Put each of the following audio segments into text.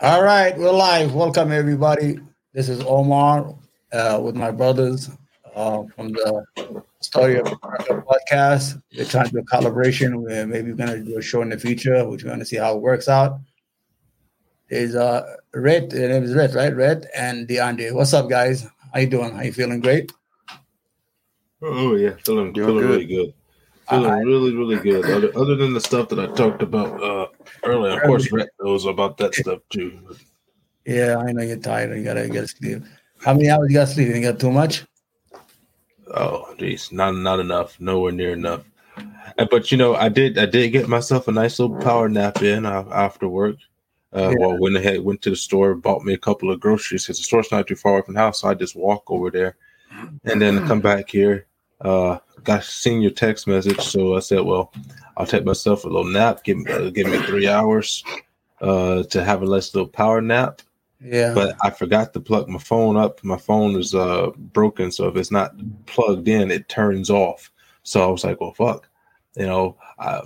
All right, we're live. Welcome, everybody. This is Omar with my brothers from the Story of America podcast. We're trying to do a collaboration. We're maybe going to do a show in the future, which we're going to see how it works out. There's Rhett. Your name is Rhett, right? Rhett and DeAndre. What's up, guys? How you doing? How you feeling? Great? Oh, yeah. Feeling really good. Feeling really good. Other than the stuff that I talked about earlier, of course, Rhett knows about that stuff too. Yeah, I know you're tired. You gotta get sleep. How many hours you got sleep? You got too much? Oh, geez, not enough. Nowhere near enough. But you know, I did get myself a nice little power nap in after work. Well, went to the store, bought me a couple of groceries because the store's not too far away from the house, so I just walk over there, and then come back here. Got seen your text message, so I said, "Well, I'll take myself a little nap. Give me 3 hours to have a nice little power nap." Yeah. But I forgot to plug my phone up. My phone is broken, so if it's not plugged in, it turns off. So I was like, "Well, fuck." You know,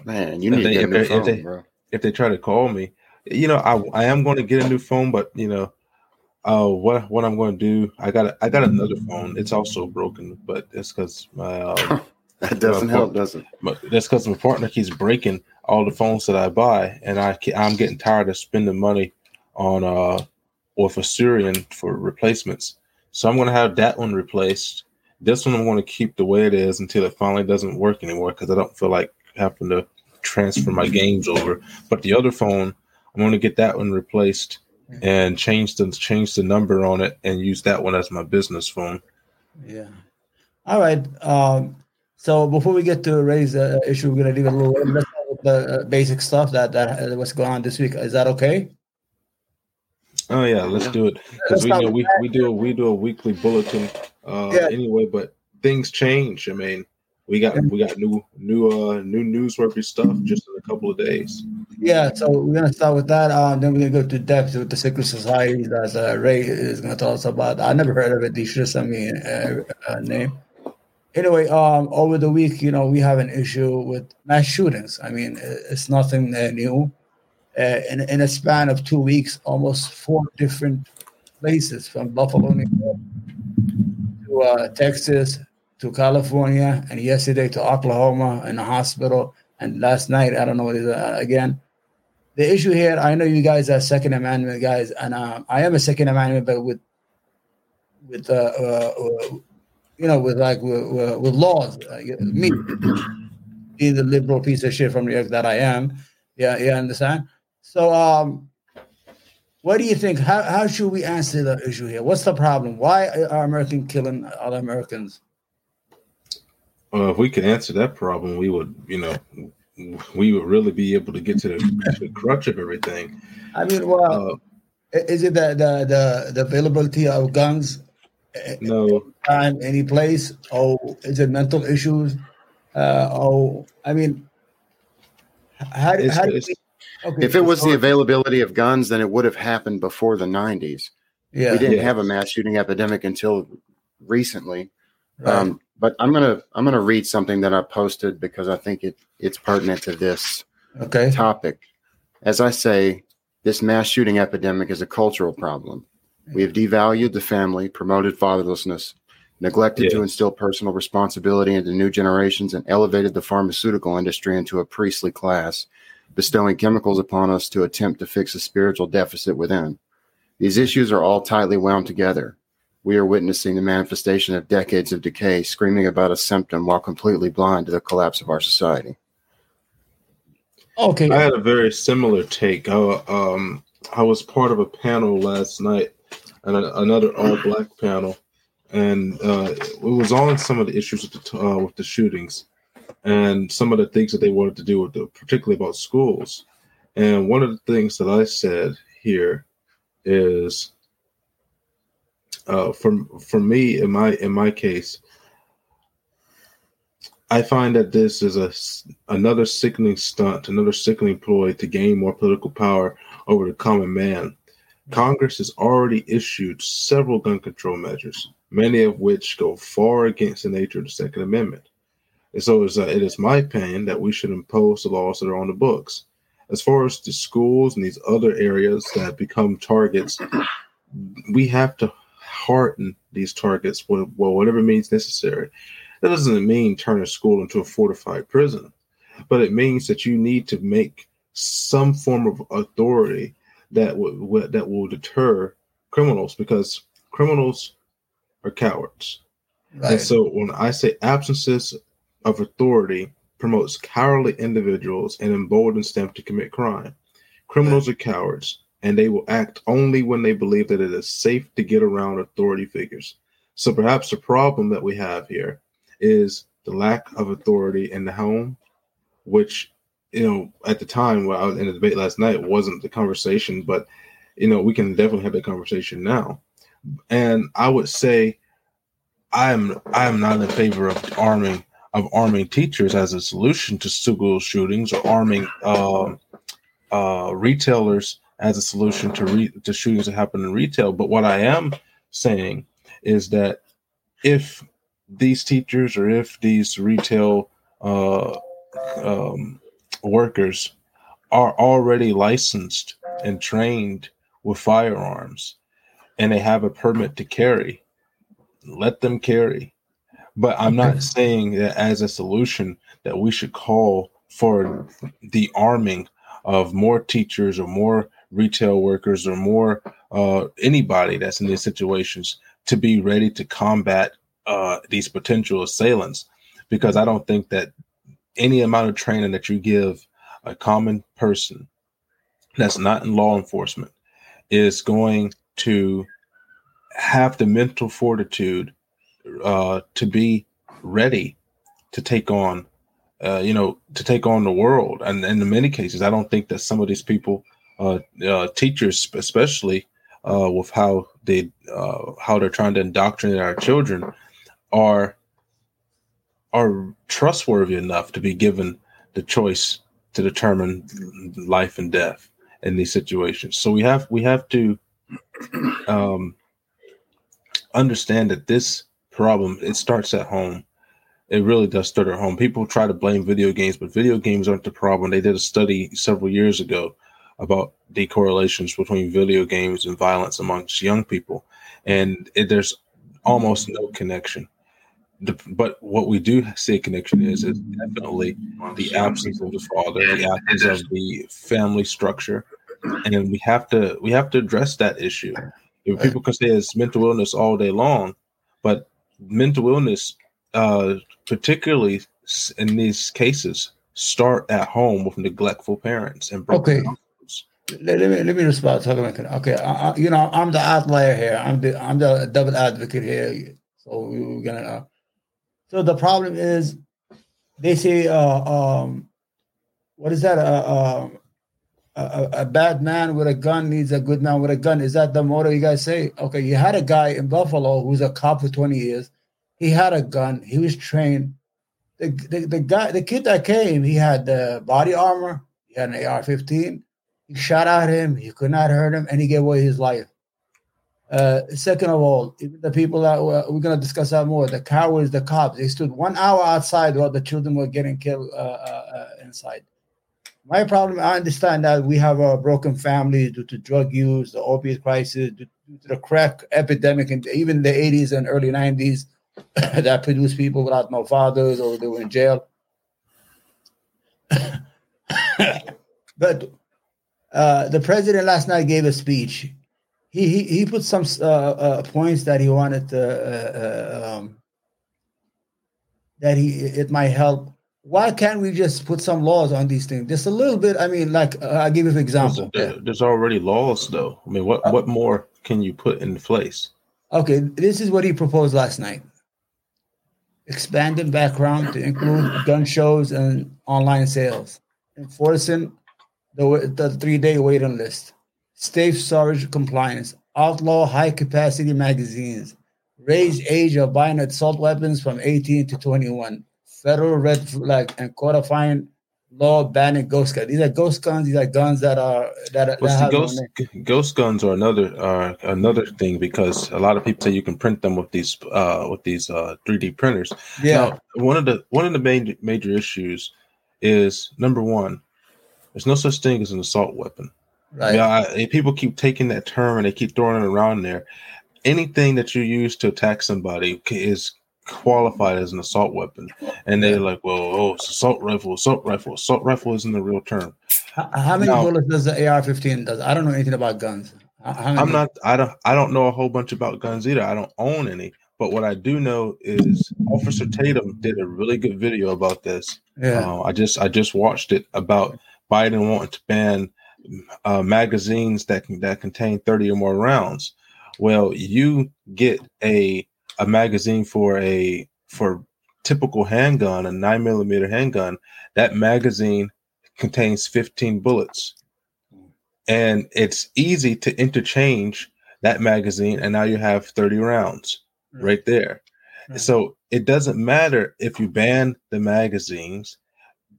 you need to get a new phone, bro. If they try to call me, you know, I am going to get a new phone, but you know. What I'm going to do? I got another phone. It's also broken, but that's because my that doesn't help, does it? That's because my partner keeps breaking all the phones that I buy, and I'm getting tired of spending money on for Syrian for replacements. So I'm going to have that one replaced. This one I'm going to keep the way it is until it finally doesn't work anymore because I don't feel like having to transfer my games over. But the other phone, I'm going to get that one replaced. And change the number on it and use that one as my business phone. Yeah. All right. So before we get to raise the issue, we're going to leave it a little bit. Let's start with the basic stuff that what's going on this week. Is that okay? Oh yeah, let's do it because we do a weekly bulletin anyway. But things change. I mean, we got new newsworthy stuff just in a couple of days. Yeah, so we're going to start with that. Then we're going to go to depth with the secret societies that Ray is going to tell us about. I never heard of it. They should have sent me a name. Anyway, over the week, you know, we have an issue with mass shootings. I mean, it's nothing new. In a span of 2 weeks, almost 4 different places from Buffalo, New York, to Texas, to California, and yesterday to Oklahoma in a hospital. And last night, I don't know what it is again. The issue here, I know you guys are Second Amendment guys, and I am a Second Amendment, but with laws. Me, being the liberal piece of shit from New York that I am, yeah, you understand. So, what do you think? How should we answer the issue here? What's the problem? Why are Americans killing other Americans? Well, if we could answer that problem, we would, you know, really be able to get to the crux of everything. I mean, well, is it the availability of guns? No, time, any place, or is it mental issues? I mean, if it was the availability of guns, then it would have happened before the 90s. Yeah, we didn't have a mass shooting epidemic until recently. Right. But I'm gonna read something that I posted because I think it's pertinent to this topic. As I say, this mass shooting epidemic is a cultural problem. We have devalued the family, promoted fatherlessness, neglected to instill personal responsibility into new generations, and elevated the pharmaceutical industry into a priestly class, bestowing chemicals upon us to attempt to fix a spiritual deficit within. These issues are all tightly wound together. We are witnessing the manifestation of decades of decay, screaming about a symptom while completely blind to the collapse of our society. Okay. I had a very similar take. I was part of a panel last night, and another all-black panel, and it was on some of the issues with the shootings and some of the things that they wanted to do, particularly about schools. And one of the things that I said here is... for me, in my case, I find that this is another sickening stunt, another sickening ploy to gain more political power over the common man. Congress has already issued several gun control measures, many of which go far against the nature of the Second Amendment. And so it is my opinion that we should impose the laws that are on the books. As far as the schools and these other areas that become targets, we have to harden these targets with whatever means necessary. That doesn't mean turn a school into a fortified prison, but it means that you need to make some form of authority that will deter criminals, because criminals are cowards. Right. And so when I say absences of authority promotes cowardly individuals and emboldens them to commit crime. Criminals are cowards, and they will act only when they believe that it is safe to get around authority figures. So perhaps the problem that we have here is the lack of authority in the home, which, you know, at the time when I was in the debate last night, wasn't the conversation, but, you know, we can definitely have that conversation now. And I would say I am not in favor of arming teachers as a solution to school shootings, or arming retailers as a solution to shootings that happen in retail. But what I am saying is that if these teachers or if these retail workers are already licensed and trained with firearms and they have a permit to carry, let them carry. But I'm not saying that as a solution that we should call for the arming of more teachers or more retail workers or more anybody that's in these situations to be ready to combat these potential assailants, because I don't think that any amount of training that you give a common person that's not in law enforcement is going to have the mental fortitude to be ready to take on, to take on the world. And in many cases, I don't think that some of these people, teachers especially, with how they're trying to indoctrinate our children, are trustworthy enough to be given the choice to determine life and death in these situations. So we have to understand that this problem, it starts at home. It really does start at home. People try to blame video games, but video games aren't the problem. They did a study several years ago about the correlations between video games and violence amongst young people, and there's almost no connection. But what we do see a connection is definitely the absence of the father, the absence of the family structure, and we have to address that issue. If people can say it's mental illness all day long, but mental illness, particularly in these cases, start at home with neglectful parents and broken homes. Let me respond. Okay, I'm the outlier here. I'm the double advocate here. So we're gonna. So the problem is, they say, what is that? A bad man with a gun needs a good man with a gun. Is that the motto you guys say? Okay, you had a guy in Buffalo who was a cop for 20 years. He had a gun. He was trained. The kid that came, he had the body armor. He had an AR-15. He shot at him. He could not hurt him, and he gave away his life. Second of all, the people that we're going to discuss that more, the cowards, the cops, they stood 1 hour outside while the children were getting killed inside. My problem, I understand that we have a broken family due to drug use, the opiate crisis, due to the crack epidemic, and even the 80s and early 90s that produced people without no fathers or they were in jail. But the president last night gave a speech. He put some points that he wanted to that it might help. Why can't we just put some laws on these things? Just a little bit. I mean, like I'll give you an example. There's already laws, though. I mean, what more can you put in place? Okay, this is what he proposed last night: expanded background to include gun shows and online sales, enforcing the 3-day waiting list. Safe storage compliance, outlaw high-capacity magazines, raise age of buying assault weapons from 18 to 21, federal red flag, and codifying law banning ghost guns. These are ghost guns. These are guns that are. Ghost guns are another thing, because a lot of people say you can print them with these 3D printers. Yeah. Now, one of the major issues is, number one, There's no such thing as an assault weapon. Right. And people keep taking that term and they keep throwing it around there. Anything that you use to attack somebody is qualified as an assault weapon. And they're like, well, oh, it's assault rifle, assault rifle. Assault rifle isn't the real term. How many bullets does the AR-15 does? I don't know anything about guns. I don't know a whole bunch about guns either. I don't own any. But what I do know is Officer Tatum did a really good video about this. Yeah. I just watched it about Biden wanting to ban magazines that contain 30 or more rounds. Well, you get a magazine for typical handgun, a 9mm handgun. That magazine contains 15 bullets, and it's easy to interchange that magazine, and now you have 30 rounds. Right there. Right. So it doesn't matter if you ban the magazines.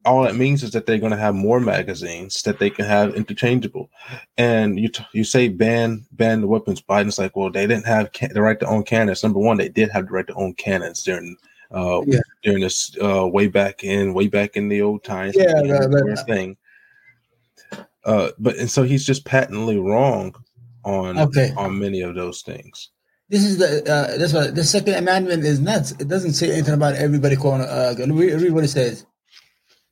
All it means is that they're going to have more magazines that they can have interchangeable. And you say ban the weapons. Biden's like, well, they didn't have the right to own cannons. Number one, they did have the right to own cannons during this way back in the old times. Yeah, right. Thing. So he's just patently wrong on many of those things. This is the Second Amendment is nuts. It doesn't say anything about everybody calling everybody says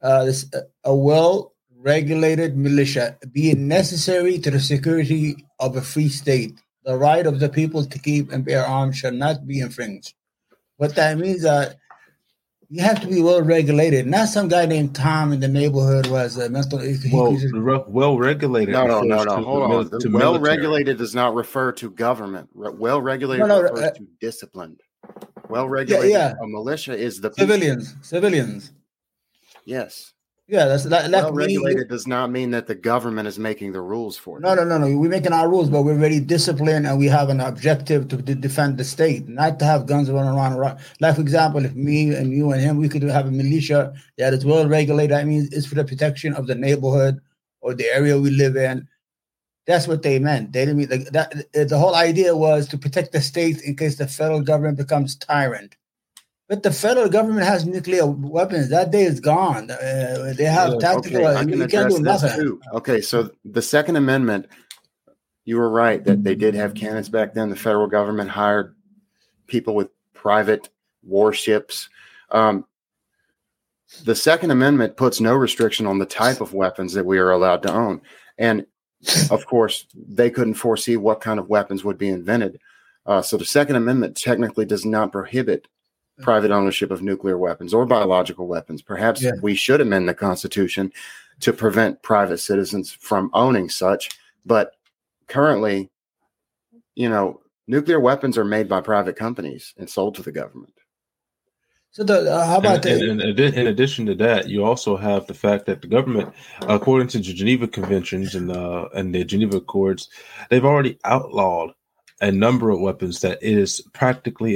this a well-regulated militia being necessary to the security of a free state. The right of the people to keep and bear arms shall not be infringed. What that means that you have to be well-regulated, not some guy named Tom in the neighborhood was a mental. Well-regulated. No. Hold on. Well-regulated does not refer to government. Well-regulated refers to disciplined. Well-regulated. Yeah. A militia is the civilians. Yes. Yeah, that's that well-regulated does not mean that the government is making the rules for it. No. We're making our rules, but we're very disciplined, and we have an objective to defend the state, not to have guns running around. Like, for example, if me and you and him, we could have a militia that is well-regulated. That means it's for the protection of the neighborhood or the area we live in. That's what they meant. They didn't mean the whole idea was to protect the state in case the federal government becomes tyrant. But the federal government has nuclear weapons. That day is gone. They have tactical. Okay. You can't do nothing. Okay, so the Second Amendment, you were right that they did have cannons back then. The federal government hired people with private warships. The Second Amendment puts no restriction on the type of weapons that we are allowed to own. And, of course, they couldn't foresee what kind of weapons would be invented. So the Second Amendment technically does not prohibit private ownership of nuclear weapons or biological weapons. Perhaps we should amend the Constitution to prevent private citizens from owning such. But currently, nuclear weapons are made by private companies and sold to the government. So how about that? In addition to that, you also have the fact that the government, according to the Geneva Conventions and the Geneva Accords, they've already outlawed a number of weapons that is practically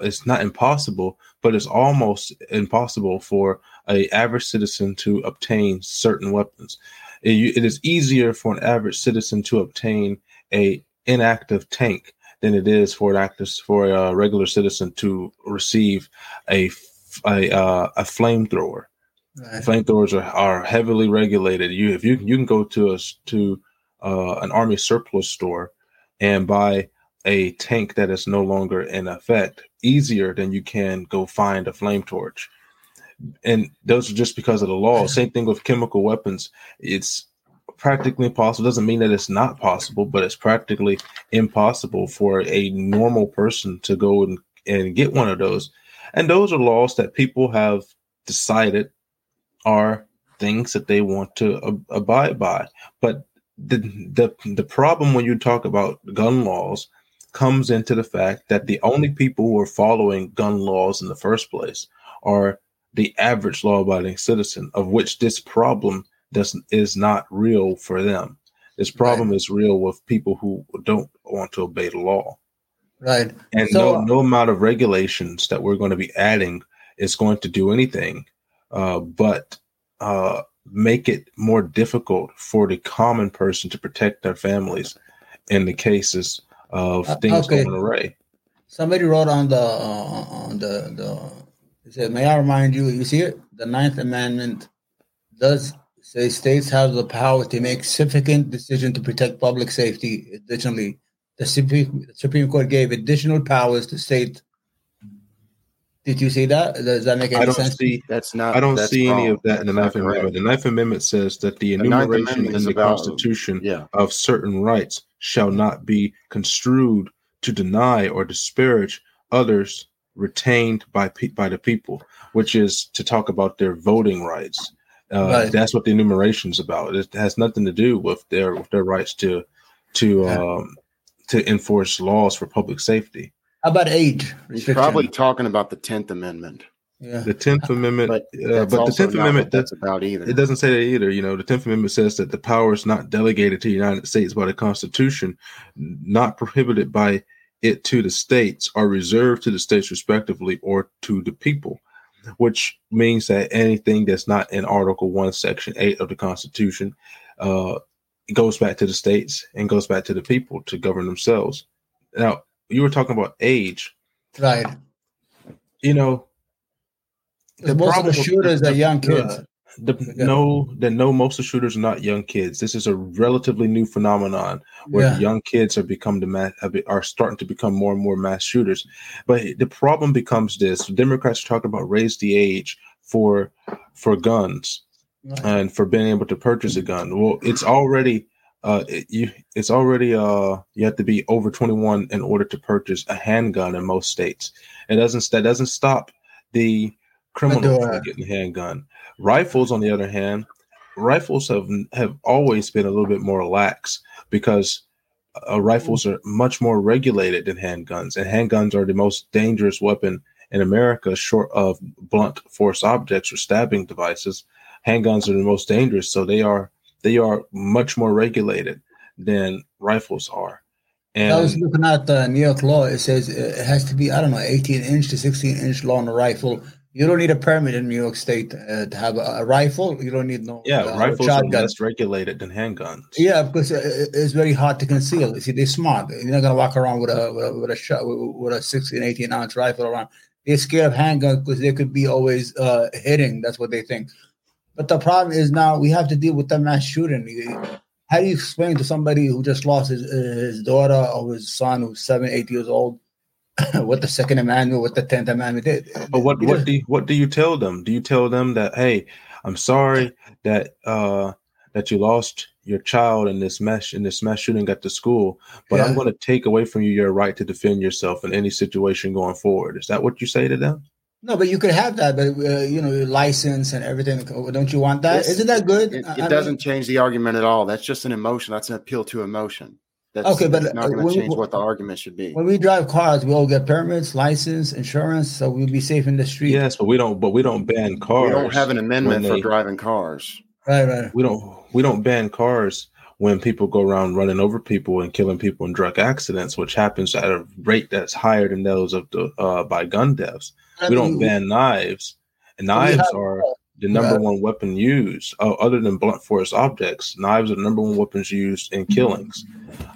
it's not impossible, but it's almost impossible for an average citizen to obtain certain weapons. It is easier for an average citizen to obtain an inactive tank than it is for a regular citizen to receive a flamethrower. Right. Flamethrowers are heavily regulated. You can go to an Army surplus store and buy a tank that is no longer in effect easier than you can go find a flame torch. And those are just because of the law. Same thing with chemical weapons. It's practically impossible. Doesn't mean that it's not possible, but it's practically impossible for a normal person to go and get one of those. And those are laws that people have decided are things that they want to abide by. But the problem when you talk about gun laws comes into the fact that the only people who are following gun laws in the first place are the average law-abiding citizen, of which this problem is not real for them. This problem is real with people who don't want to obey the law. Right. And so, no amount of regulations that we're going to be adding is going to do anything but make it more difficult for the common person to protect their families in the cases of things going awry. Somebody wrote on the, they said, may I remind you, you see it? The Ninth Amendment does say states have the power to make significant decisions to protect public safety. Additionally, the Supreme Court gave additional powers to states. Did you see that? Does that make any sense? I don't see any of that in the Ninth Amendment. The Ninth Amendment says that the enumeration in the Constitution of certain rights shall not be construed to deny or disparage others retained by the people, which is to talk about their voting rights. Right. That's what the enumeration's about. It has nothing to do with their rights to enforce laws for public safety. How about age? He's probably talking about the 10th Amendment. Yeah. The 10th Amendment, but the 10th Amendment, that's about either. It doesn't say that either. You know, the 10th Amendment says that the power is not delegated to the United States by the Constitution, not prohibited by it to the states, are reserved to the states respectively or to the people, which means that anything that's not in Article 1, Section 8 of the Constitution goes back to the states and goes back to the people to govern themselves. Now, you were talking about age. Right. You know, most of the shooters are young kids. Most of the shooters are not young kids. This is a relatively new phenomenon where young kids are starting to become more and more mass shooters. But the problem becomes this. Democrats are talking about raise the age for guns and for being able to purchase a gun. Well, you have to be over 21 in order to purchase a handgun in most states. That doesn't stop the criminal from getting a handgun. Rifles, on the other hand, have always been a little bit more lax because rifles are much more regulated than handguns, and handguns are the most dangerous weapon in America, short of blunt force objects or stabbing devices. Handguns are the most dangerous, so they are much more regulated than rifles are. And I was looking at the New York law. It says it has to be, 18-inch to 16-inch long rifle. You don't need a permit in New York State to have a rifle. You don't need rifles are less regulated than handguns. Yeah, because it's very hard to conceal. You see, they're smart. You're not going to walk around with a 16, 18-ounce rifle around. They're scared of handguns because they could be always hitting. That's what they think. But the problem is now we have to deal with the mass shooting. How do you explain to somebody who just lost his daughter or his son who's 7, 8 years old what the Second Amendment, what the 10th Amendment did? But what do you tell them? Do you tell them that, hey, I'm sorry that you lost your child in this mass shooting at the school, but I'm going to take away from you your right to defend yourself in any situation going forward? Is that what you say to them? No, but you could have that, but your license and everything. Don't you want that? Isn't that good? It doesn't change the argument at all. That's just an emotion. That's an appeal to emotion. That's okay, but it's not going to change what the argument should be. When we drive cars, we all get permits, license, insurance, so we'll be safe in the street. Yes, but we don't ban cars. We don't have an amendment for driving cars. Right. We don't ban cars when people go around running over people and killing people in drug accidents, which happens at a rate that's higher than those of the by gun deaths. We don't ban knives. And knives are the number one weapon used, other than blunt force objects. Knives are the number one weapons used in killings.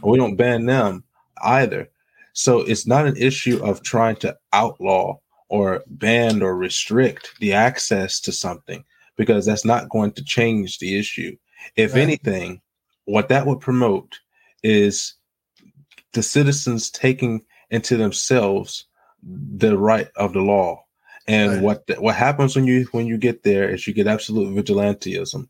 We don't ban them either. So it's not an issue of trying to outlaw or ban or restrict the access to something, because that's not going to change the issue. If anything, what that would promote is the citizens taking into themselves the right of the law. And what happens when you get there is you get absolute vigilantism,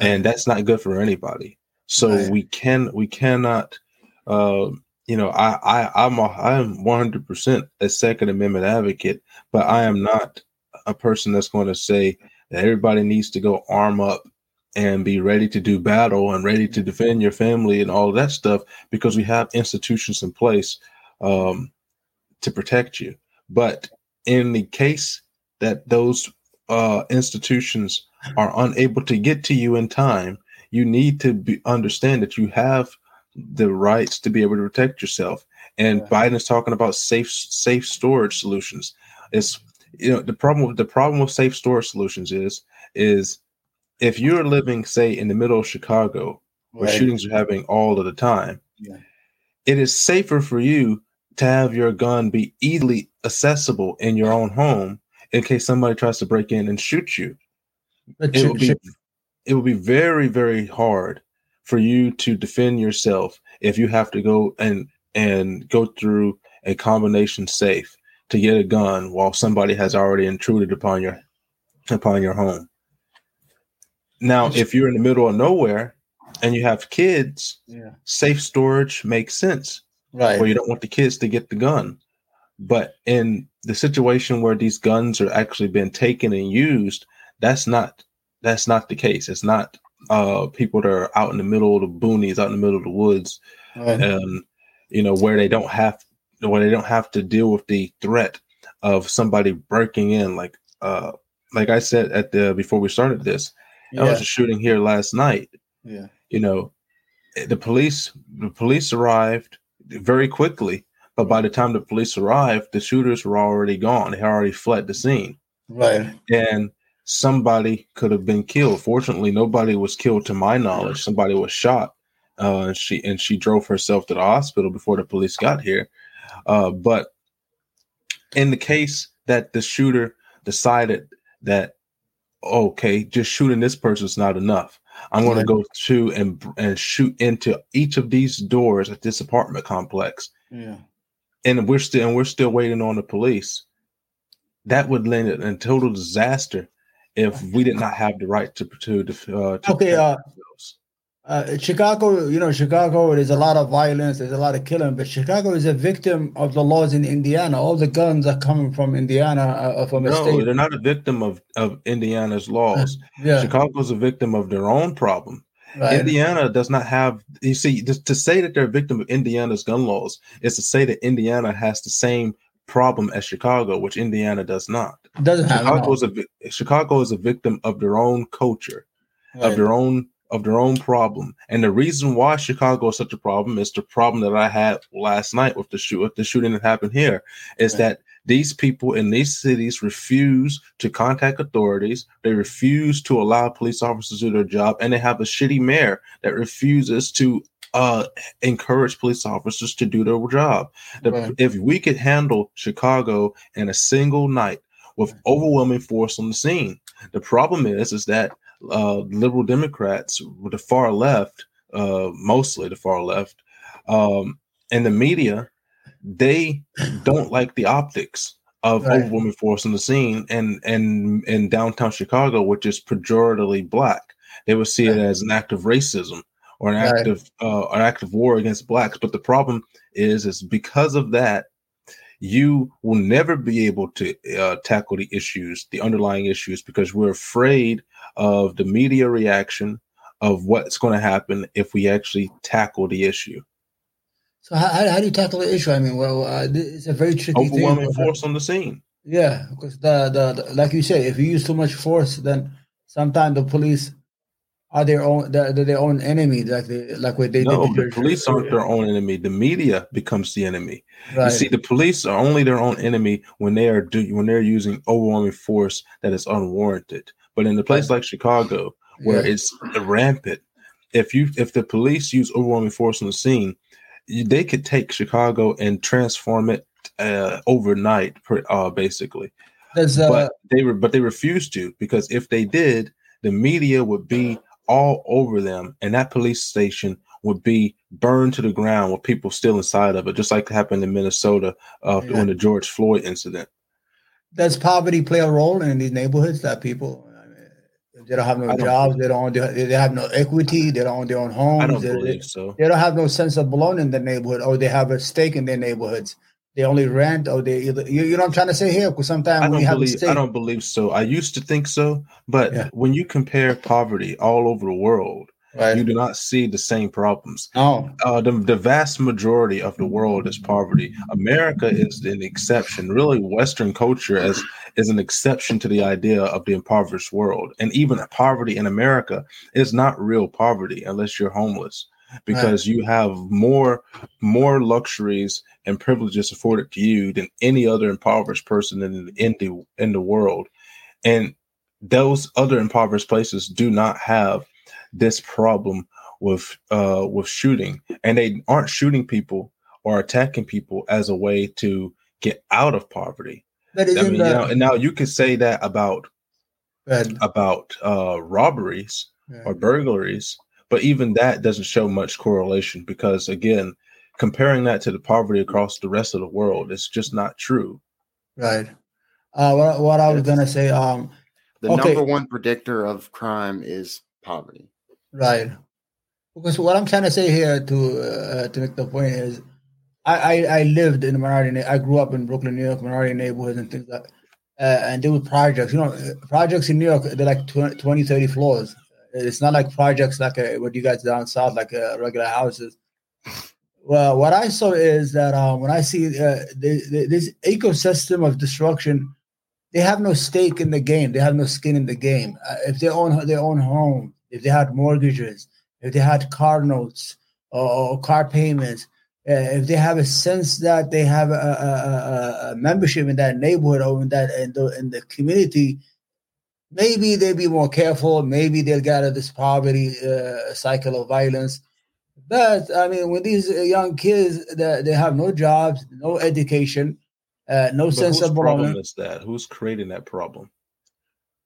and that's not good for anybody. So we cannot. I'm 100% a Second Amendment advocate, but I am not a person that's going to say that everybody needs to go arm up and be ready to do battle and ready to defend your family and all that stuff, because we have institutions in place to protect you. But in the case that those institutions are unable to get to you in time, you need to understand that you have the rights to be able to protect yourself. And Biden is talking about safe storage solutions. It's the problem with safe storage solutions is if you're living, say, in the middle of Chicago, where shootings are happening all of the time, it is safer for you to have your gun be easily accessible in your own home in case somebody tries to break in and shoot you. But it will be very, very hard for you to defend yourself if you have to go and go through a combination safe to get a gun while somebody has already intruded upon your home. Now, if you're in the middle of nowhere and you have kids, safe storage makes sense. Right. Where you don't want the kids to get the gun. But in the situation where these guns are actually being taken and used, that's not the case. It's not people that are out in the middle of the boonies, out in the middle of the woods, right. And where they don't have to deal with the threat of somebody breaking in. Like I said before we started this, I was shooting here last night. Yeah, the police arrived very quickly, but by the time the police arrived, the shooters were already gone. They had already fled the scene. Right, and somebody could have been killed. Fortunately, nobody was killed to my knowledge. Somebody was shot. She drove herself to the hospital before the police got here. But in the case that the shooter decided that, okay, just shooting this person is not enough. I'm going to go to and shoot into each of these doors at this apartment complex. Yeah, and we're still waiting on the police. That would land it in total disaster if we did not have the right to okay. Chicago, there's a lot of violence, there's a lot of killing, but Chicago is a victim of the laws in Indiana. All the guns are coming from Indiana, from a state. No, they're not a victim of Indiana's laws. Chicago's a victim of their own problem. Right. Indiana does not have, you see, to say that they're a victim of Indiana's gun laws is to say that Indiana has the same problem as Chicago, which Indiana does not. Chicago is a victim of their own culture, right. of their own problem. And the reason why Chicago is such a problem is the problem that I had last night with the shooting that happened here is that these people in these cities refuse to contact authorities. They refuse to allow police officers to do their job. And they have a shitty mayor that refuses to encourage police officers to do their job. Right. If we could handle Chicago in a single night with overwhelming force on the scene, the problem is that liberal Democrats, the far left, mostly the far left, and the media, they don't like the optics of overwhelming force on the scene and in downtown Chicago, which is pejoratively black. They would see it as an act of racism or an act of war against blacks. But the problem is because of that, you will never be able to tackle the issues, the underlying issues, because we're afraid of the media reaction of what's going to happen if we actually tackle the issue. So how do you tackle the issue? I mean, it's a very tricky thing. Overwhelming force on the scene. Yeah, because the like you say, if you use too much force, then sometimes the police are their own enemy, the police aren't their own enemy. The media becomes the enemy. Right. You see, the police are only their own enemy when they're using overwhelming force that is unwarranted. But in a place like Chicago, where it's rampant, if the police use overwhelming force on the scene, they could take Chicago and transform it overnight, basically. But they refuse to, because if they did, the media would be all over them, and that police station would be burned to the ground with people still inside of it, just like happened in Minnesota during the George Floyd incident. Does poverty play a role in these neighborhoods that people, they don't have no jobs, they have no equity, they don't own their own homes. I don't believe so. They don't have no sense of belonging in the neighborhood, or they have a stake in their neighborhoods. They only rent, or they either, you know what I'm trying to say here? Because sometimes we have a stake. I don't believe so. I used to think so, but when you compare poverty all over the world, you do not see the same problems. Oh. The vast majority of the world is poverty. America is an exception. Really, Western culture is an exception to the idea of the impoverished world. And even poverty in America is not real poverty unless you're homeless, because you have more luxuries and privileges afforded to you than any other impoverished person in the world. And those other impoverished places do not have this problem with shooting, and they aren't shooting people or attacking people as a way to get out of poverty. But I mean, now you can say that about robberies, or burglaries. But even that doesn't show much correlation because, again, comparing that to the poverty across the rest of the world, it's just not true. Right. What I was going to say. The number one predictor of crime is poverty. Right. Because what I'm trying to say here to make the point is I lived in a minority. I grew up in Brooklyn, New York, minority neighborhoods and things like that. And there were projects. You know, projects in New York, they're like 20, 30 floors. It's not like projects like what you guys down south, like regular houses. Well, what I saw is that when I see this ecosystem of destruction, they have no stake in the game. They have no skin in the game. If they own their own home, if they had mortgages, if they had car notes or car payments, if they have a sense that they have a membership in that neighborhood or in the community, maybe they'll be more careful. Maybe they'll get out of this poverty cycle of violence. But, I mean, with these young kids, they have no jobs, no education, no sense of belonging. Whose problem is that? Who's creating that problem?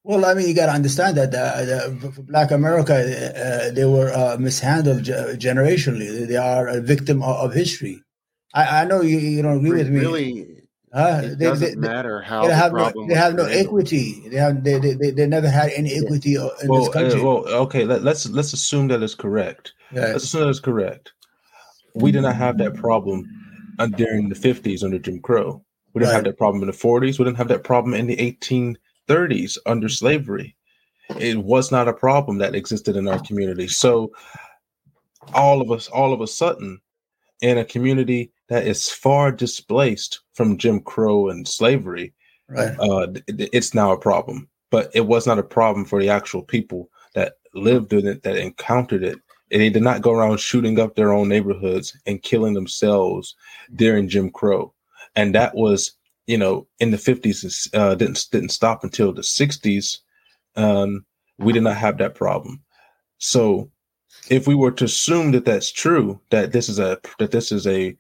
Well, I mean, you got to understand that for Black America, they were mishandled generationally. They are a victim of history. I know you don't agree with me. Really, it doesn't matter how they have no equity. They never had any equity in this country. Okay, let's assume that is correct. Yeah. Let's assume that is correct. We did not have that problem during the 50s under Jim Crow. We didn't have that problem in the 40s. We didn't have that problem in the 1830s under slavery. It was not a problem that existed in our community. So all of a sudden, in a community that is far displaced from Jim Crow and slavery, it's now a problem. But it was not a problem for the actual people that lived in it, that encountered it. And they did not go around shooting up their own neighborhoods and killing themselves during Jim Crow. And that was, you know, in the 50s, didn't stop until the 60s. We did not have that problem. So if we were to assume that that's true, that this is an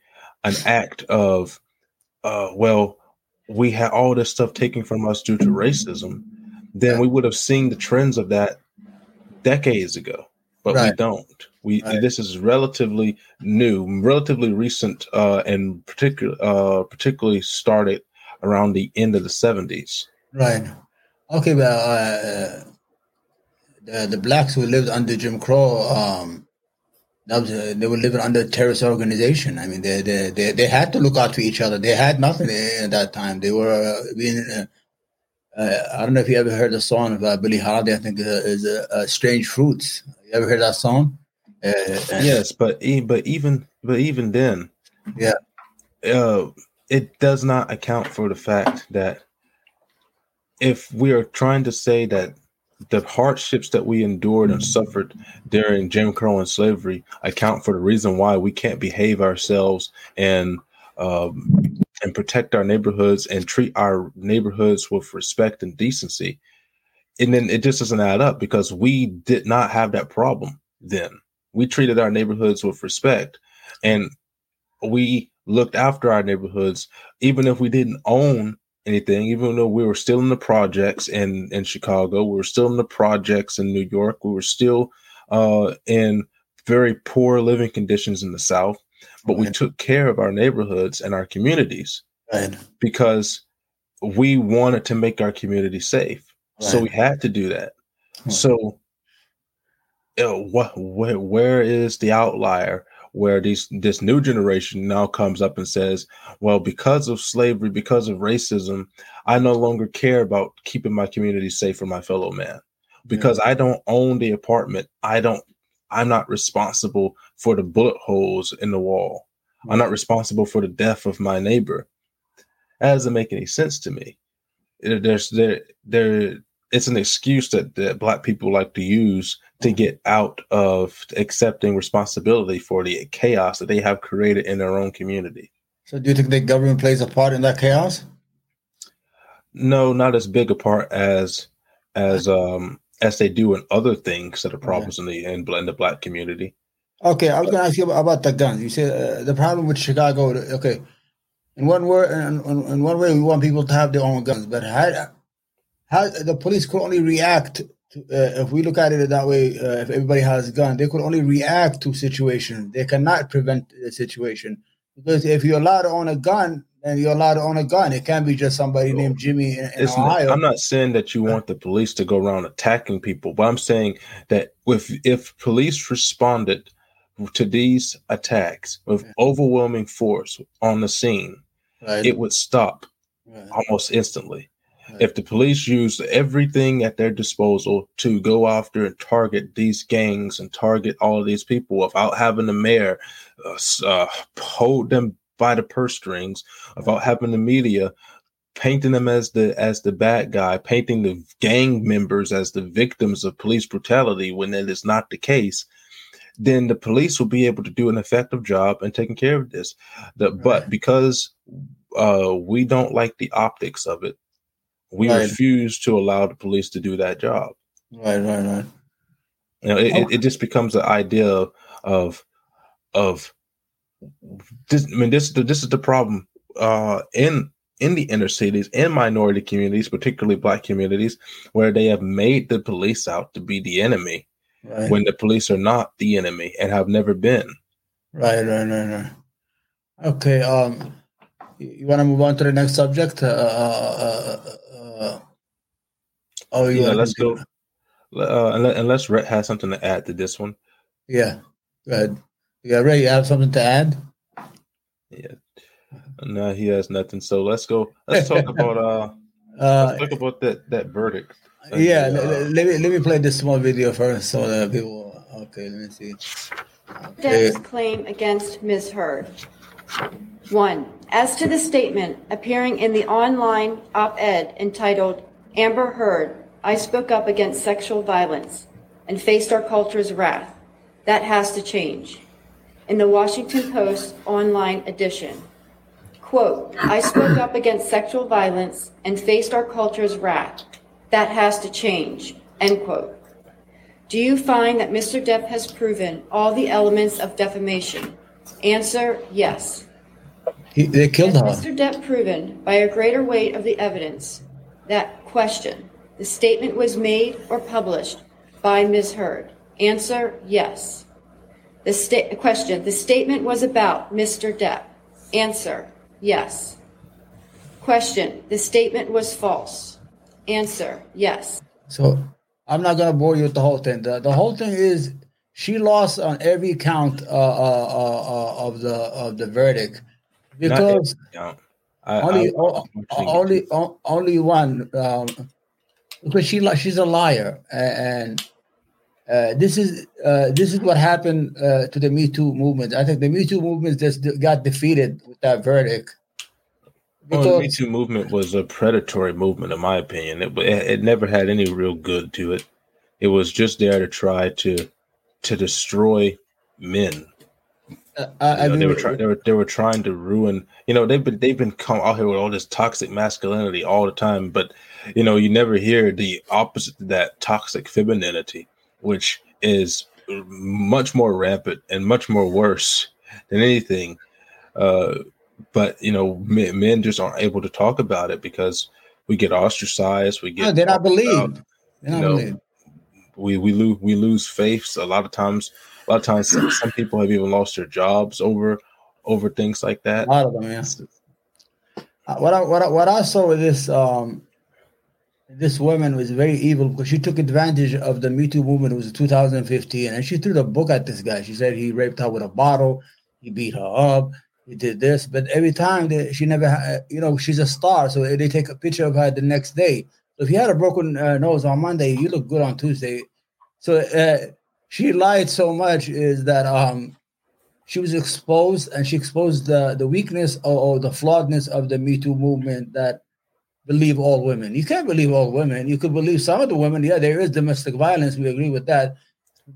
act of, we had all this stuff taken from us due to racism, then we would have seen the trends of that decades ago. But we don't. This is relatively new, relatively recent, and particularly started around the end of the 70s. Right. Okay. Well, the blacks who lived under Jim Crow, they were living under a terrorist organization. I mean, they had to look out for each other. They had nothing at that time. They were being. I don't know if you ever heard the song about Billie Holiday. I think is "Strange Fruits." You ever heard that song? Yes, but even then, it does not account for the fact that if we are trying to say that the hardships that we endured and suffered during Jim Crow and slavery account for the reason why we can't behave ourselves and protect our neighborhoods and treat our neighborhoods with respect and decency. And then it just doesn't add up because we did not have that problem then. We treated our neighborhoods with respect and we looked after our neighborhoods, even if we didn't own anything, even though we were still in the projects in Chicago, we were still in the projects in New York, we were still in very poor living conditions in the South. But we took care of our neighborhoods and our communities because we wanted to make our community safe. So we had to do that. So where is the outlier where this new generation now comes up and says, well, because of slavery, because of racism, I no longer care about keeping my community safe for my fellow man because I don't own the apartment. I'm not responsible for the bullet holes in the wall. I'm not responsible for the death of my neighbor. That doesn't make any sense to me. It's an excuse that Black people like to use to get out of accepting responsibility for the chaos that they have created in their own community. So do you think the government plays a part in that chaos? No, not as big a part as they do in other things that are problems in the Black community. Okay, I was going to ask you about the guns. You said the problem with Chicago. Okay, in one way, we want people to have their own guns, but how the police could only react if we look at it that way, if everybody has a gun, they could only react to situation. They cannot prevent the situation. Because if you're allowed to own a gun, then you're allowed to own a gun. It can't be just somebody named Jimmy in Ohio. I'm not saying that you want the police to go around attacking people, but I'm saying that if police responded to these attacks with overwhelming force on the scene, it would stop almost instantly. If the police used everything at their disposal to go after and target these gangs and target all of these people without having the mayor hold them by the purse strings, without having the media painting them as the bad guy, painting the gang members as the victims of police brutality when that is not the case, then the police will be able to do an effective job in taking care of this. But because we don't like the optics of it, we refuse to allow the police to do that job. Right. You know, it just becomes the idea of this. I mean, this is the problem in the inner cities and minority communities, particularly Black communities, where they have made the police out to be the enemy when the police are not the enemy and have never been. Right. Okay. You want to move on to the next subject? Let's go. Unless Rhett has something to add to this one. Yeah. Go ahead. Yeah, Rhett, you have something to add? Yeah. No, he has nothing. So let's go. Let's talk about that verdict. Let me play this small video first so that people. Okay, let me see. Okay. Depp's claim against Ms. Heard. 1. As to the statement appearing in the online op-ed entitled Amber Heard, I spoke up against sexual violence and faced our culture's wrath. That has to change. In the Washington Post online edition, quote, I spoke up against sexual violence and faced our culture's wrath. That has to change, end quote. Do you find that Mr. Depp has proven all the elements of defamation? Answer, yes. They killed her. Mr. Depp proven by a greater weight of the evidence that question. The statement was made or published by Ms. Heard. Answer, yes. Question. The statement was about Mr. Depp. Answer, yes. Question. The statement was false. Answer, yes. So I'm not going to bore you with the whole thing. The whole thing is she lost on every count of the verdict. Because only one, because she's a liar, and this is what happened to the Me Too movement. I think the Me Too movement just got defeated with that verdict. The Me Too movement was a predatory movement, in my opinion. It never had any real good to it. It was just there to try to destroy men. They were trying to ruin. You know, they've been come out here with all this toxic masculinity all the time, but you know, you never hear the opposite to that, toxic femininity, which is much more rampant and much more worse than anything. But you know, men just aren't able to talk about it because we get ostracized. They're not believed. We lose faiths a lot of times. A lot of times, some people have even lost their jobs over things like that. A lot of them, yeah. What I saw with this woman was very evil because she took advantage of the Me Too movement. It was 2015, and she threw the book at this guy. She said he raped her with a bottle, he beat her up, he did this. But every time she never, you know, she's a star, so they take a picture of her the next day. So if you had a broken nose on Monday, you look good on Tuesday. So. She lied so much is that she was exposed, and she exposed the weakness or the flawedness of the Me Too movement that believe all women. You can't believe all women. You could believe some of the women. Yeah, there is domestic violence. We agree with that.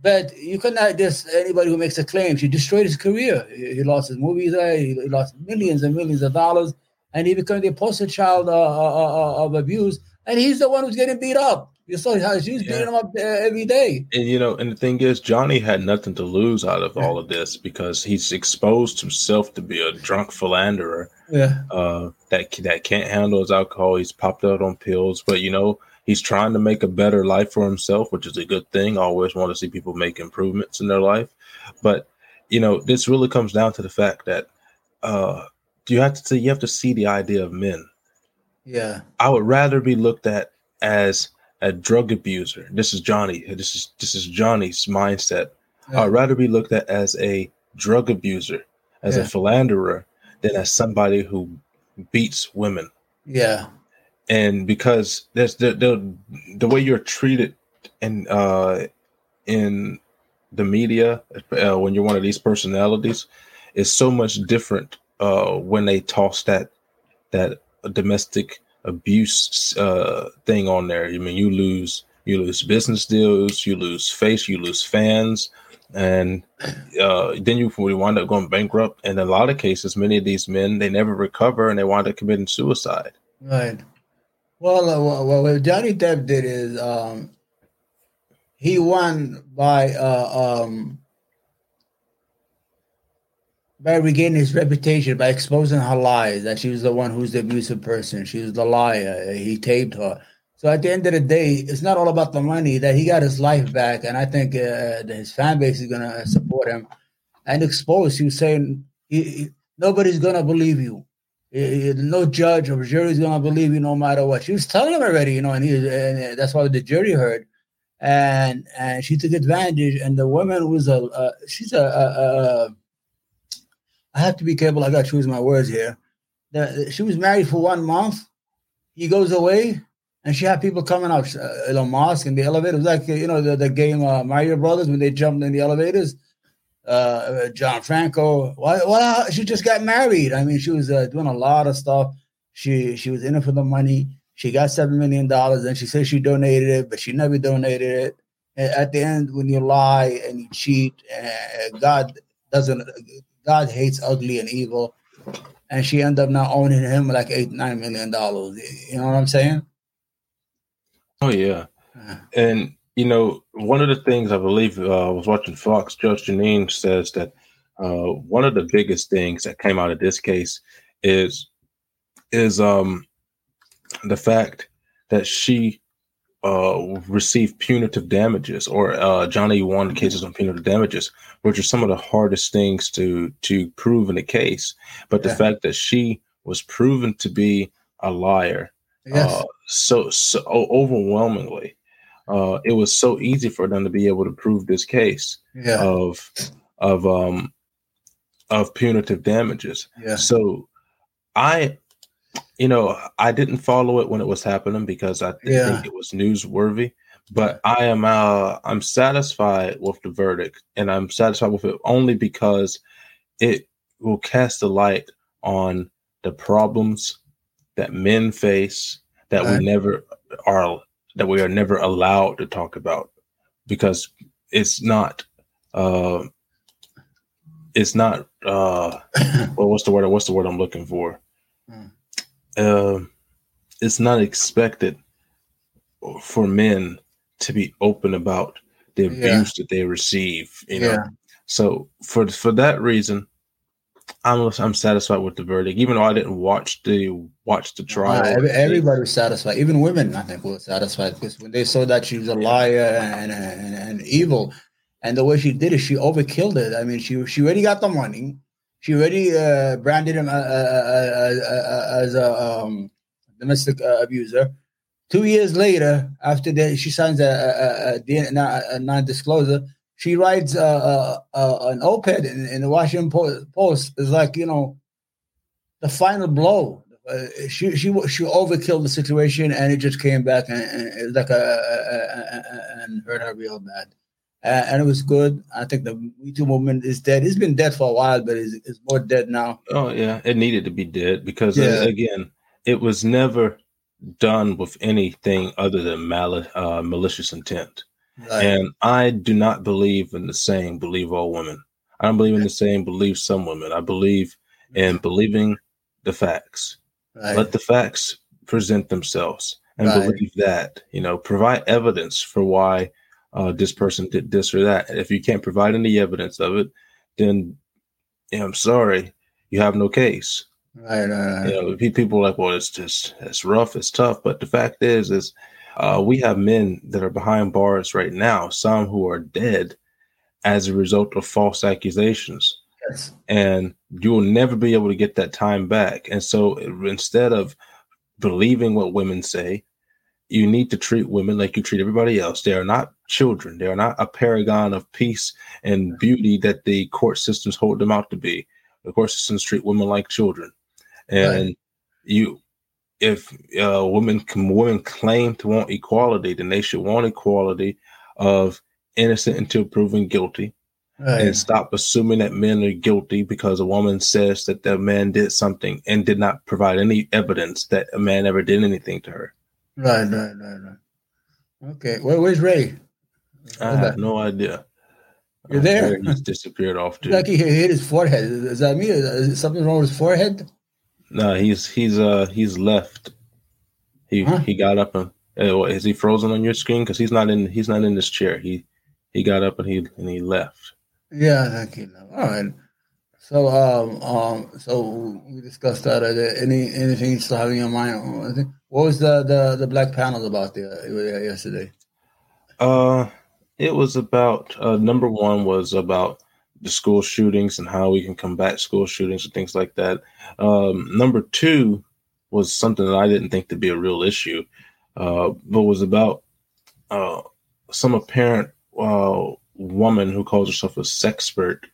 But you cannot just anybody who makes a claim. She destroyed his career. He lost his movies. He lost millions and millions of dollars. And he became the poster child of abuse. And he's the one who's getting beat up. You saw how she was beating him up every day. And you know, and the thing is, Johnny had nothing to lose out of all of this because he's exposed himself to be a drunk philanderer. That can't handle his alcohol. He's popped out on pills, but you know, He's trying to make a better life for himself, which is a good thing. I always want to see people make improvements in their life. But, you know, this really comes down to the fact that you have to see the idea of men. Yeah. I would rather be looked at as a drug abuser. This is Johnny. This is Johnny's mindset. Yeah. I'd rather be looked at as a drug abuser, as a philanderer, than as somebody who beats women. Yeah. And because that's the way you're treated in the media when you're one of these personalities is so much different when they toss that domestic abuse thing on there. I mean, you lose business deals, you lose face, you lose fans, and then you wind up going bankrupt. And in a lot of cases, many of these men, they never recover and they wind up committing suicide. Right. Well, what Johnny Depp did is he won by regaining his reputation by exposing her lies, that she was the one who's the abusive person. She was the liar. He taped her. So at the end of the day, it's not all about the money, that he got his life back. And I think his fan base is going to support him and expose you, saying nobody's going to believe you. No judge or jury is going to believe you no matter what. She was telling him already, you know, and that's why the jury heard. And she took advantage. And the woman was I have to be careful. I got to choose my words here. She was married for 1 month. He goes away. And she had people coming up, Elon Musk in the elevators. Like, you know, the game Mario Brothers, when they jumped in the elevators. John Franco. Well, she just got married. I mean, she was doing a lot of stuff. She was in it for the money. She got $7 million, and she said she donated it, but she never donated it. And at the end, when you lie and you cheat, God hates ugly and evil, and she ended up now owning him like $8, $9 million. You know what I'm saying? Oh, yeah. And you know, one of the things I believe I was watching Fox, Judge Jeanine says that one of the biggest things that came out of this case is the fact that she received punitive damages, or Johnny won cases on punitive damages, which are some of the hardest things to prove in a case. But the fact that she was proven to be a liar, so overwhelmingly. It was so easy for them to be able to prove this case of punitive damages. Yeah. So I didn't follow it when it was happening because I didn't think it was newsworthy, but I am I'm satisfied with the verdict, and I'm satisfied with it only because it will cast a light on the problems that men face that we are never allowed to talk about, because it's not well, what's the word I'm looking for? It's not expected for men to be open about the abuse that they receive, you know? Yeah. So for that reason, I'm satisfied with the verdict, even though I didn't watch the trial. Everybody was satisfied, even women. I think were satisfied because when they saw that she was a liar and evil, and the way she did it, she overkilled it. I mean, she already got the money. She already branded him as a domestic abuser. 2 years later, after that, she signs a non-disclosure. She writes an op-ed in the Washington Post. It's like, you know, the final blow. She overkilled the situation, and it just came back and it was like and hurt her real bad. And it was good. I think the Me Too movement is dead. It's been dead for a while, but it's more dead now. Oh yeah, it needed to be dead because again, it was never done with anything other than malicious intent. Right. And I do not believe in the saying, believe all women. I don't believe in the saying, believe some women. I believe in believing the facts. Right. Let the facts present themselves and believe that, you know, provide evidence for why this person did this or that. And if you can't provide any evidence of it, then I'm sorry, you have no case. Right. You know, people are like, well, it's rough, it's tough. But the fact is We have men that are behind bars right now, some who are dead as a result of false accusations. Yes. And you will never be able to get that time back. And so instead of believing what women say, you need to treat women like you treat everybody else. They are not children. They are not a paragon of peace and beauty that the court systems hold them out to be. The court systems treat women like children. And right. If women claim to want equality, then they should want equality of innocent until proven guilty. Right. And stop assuming that men are guilty because a woman says that the man did something and did not provide any evidence that a man ever did anything to her. Right. Okay. Well, where's Ray? I have no idea. You're there? He's disappeared off, dude. Like he hit his forehead. Is that me? Is something wrong with his forehead? No, he's left. He got up and is he frozen on your screen? Because he's not in this chair. He got up and he left. Yeah, thank you. All right. So so we discussed that. Anything you still have in your mind? What was the black panel about there yesterday? It was about number one was about the school shootings and how we can combat school shootings and things like that. Number two was something that I didn't think to be a real issue, but was about some apparent woman who calls herself a sexpert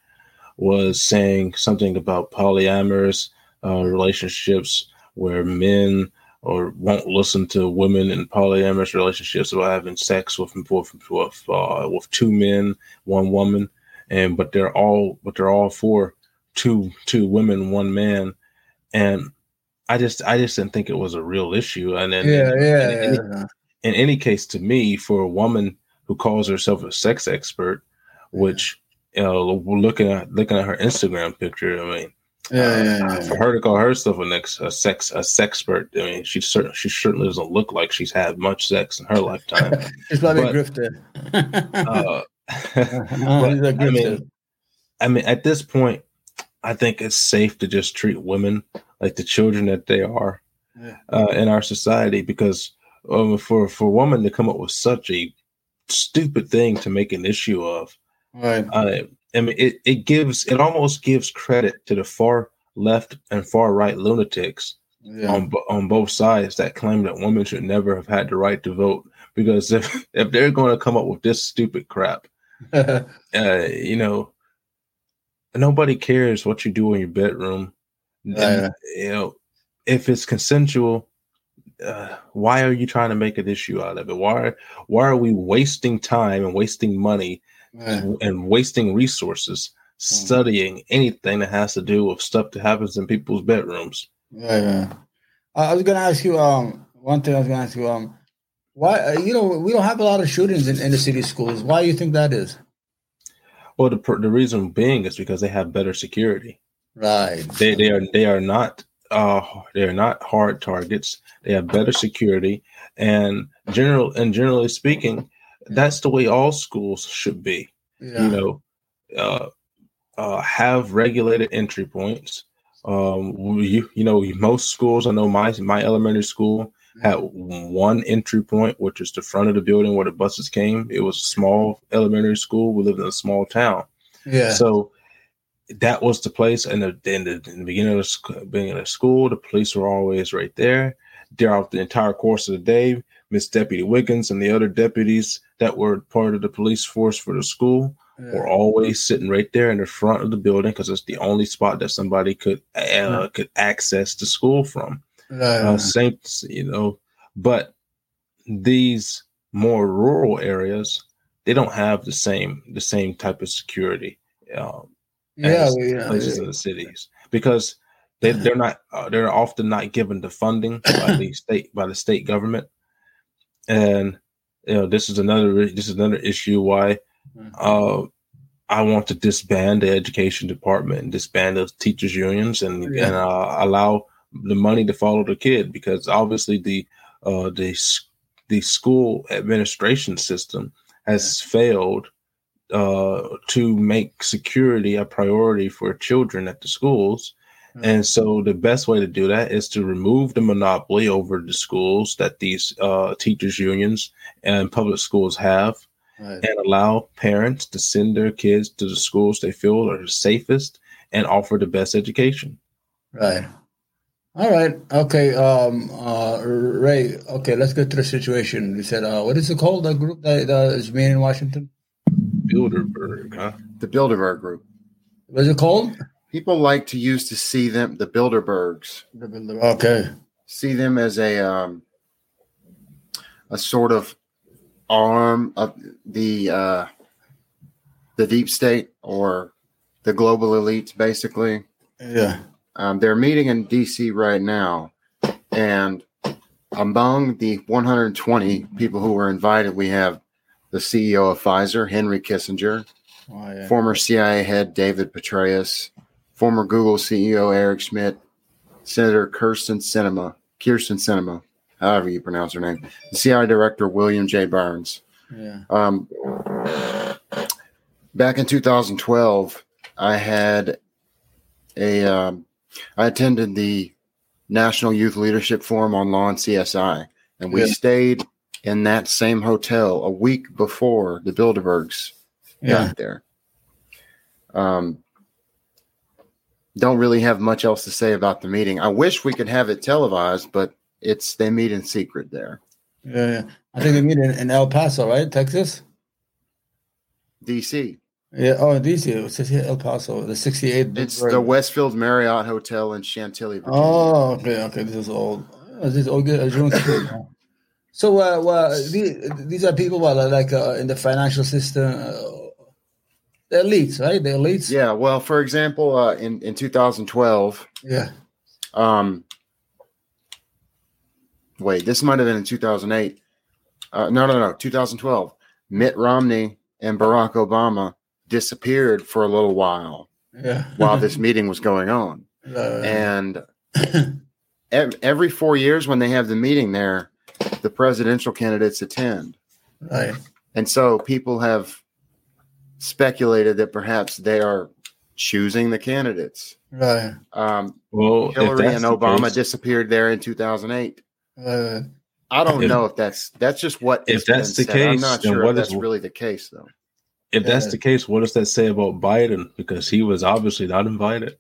was saying something about polyamorous relationships where men won't listen to women in polyamorous relationships about having sex with two men, one woman, but they're all for two women, one man, and I just didn't think it was a real issue. And then in any case, to me, for a woman who calls herself a sex expert, which looking at her Instagram picture, I mean, for her to call herself a sexpert, I mean, she certainly doesn't look like she's had much sex in her lifetime. It's probably a grifter. I mean, at this point, I think it's safe to just treat women like the children that they are in our society, because for a woman to come up with such a stupid thing to make an issue of. Right. I mean, it almost gives credit to the far left and far right lunatics on both sides that claim that women should never have had the right to vote, because if they're going to come up with this stupid crap, you know, nobody cares what you do in your bedroom. And, you know, if it's consensual, why are you trying to make an issue out of it? Why are we wasting time and wasting money? And wasting resources studying anything that has to do with stuff that happens in people's bedrooms. Yeah. I was going to ask you one thing. Why we don't have a lot of shootings in inner city schools? Why do you think that is? Well, the reason being is because they have better security. Right. They are not hard targets. They have better security, and generally speaking, that's the way all schools should be. Yeah. Have regulated entry points. Most schools, I know my elementary school had one entry point, which is the front of the building where the buses came. It was a small elementary school. We lived in a small town. Yeah. So that was the place. And in the beginning of the school, the police were always right there. Throughout the entire course of the day, Miss Deputy Wiggins and the other deputies that were part of the police force for the school were always sitting right there in the front of the building, because it's the only spot that somebody could access the school from. But these more rural areas, they don't have the same type of security as places in the cities, because they're often not given the funding by the state government. And this is another issue why I want to disband the education department and disband the teachers' unions and allow the money to follow the kid, because obviously the school administration system has failed to make security a priority for children at the schools. And so the best way to do that is to remove the monopoly over the schools that these teachers unions and public schools have, right, and allow parents to send their kids to the schools they feel are the safest and offer the best education. Right. All right. Okay. Ray, okay, let's get to the situation. You said, what is it called, that group that is meeting in Washington? Bilderberg, huh? The Bilderberg group. What is it called? People like to use to see them, the Bilderbergs. Okay. See them as a sort of arm of the deep state or the global elites, basically. Yeah. They're meeting in D.C. right now, and among the 120 people who were invited, we have the CEO of Pfizer, Henry Kissinger, former CIA head David Petraeus, former Google CEO Eric Schmidt, Senator Kyrsten Sinema, however you pronounce her name, the CIA Director William J. Burns. Yeah. Back in 2012, I attended the National Youth Leadership Forum on Law and CSI, and we stayed in that same hotel a week before the Bilderbergs got there. Don't really have much else to say about the meeting. I wish we could have it televised, but they meet in secret there. Yeah. I think they meet in El Paso, right? Texas? D.C. Yeah, D.C. It says here El Paso, the 68th. It's the Westfield Marriott Hotel in Chantilly, Virginia. Oh, okay. This is all good. So, these are people that are in the financial system, the elites, right? The elites. Yeah. Well, for example, in 2012. Yeah. Wait, this might have been in 2008. No, 2012. Mitt Romney and Barack Obama disappeared for a little while this meeting was going on. And every 4 years when they have the meeting there, the presidential candidates attend. Right. And so people have speculated that perhaps they are choosing the candidates. Right. Hillary and Obama disappeared there in 2008. I don't know if that's just what. If that's the case, I'm not sure if that's really the case, though. If that's the case, what does that say about Biden? Because he was obviously not invited.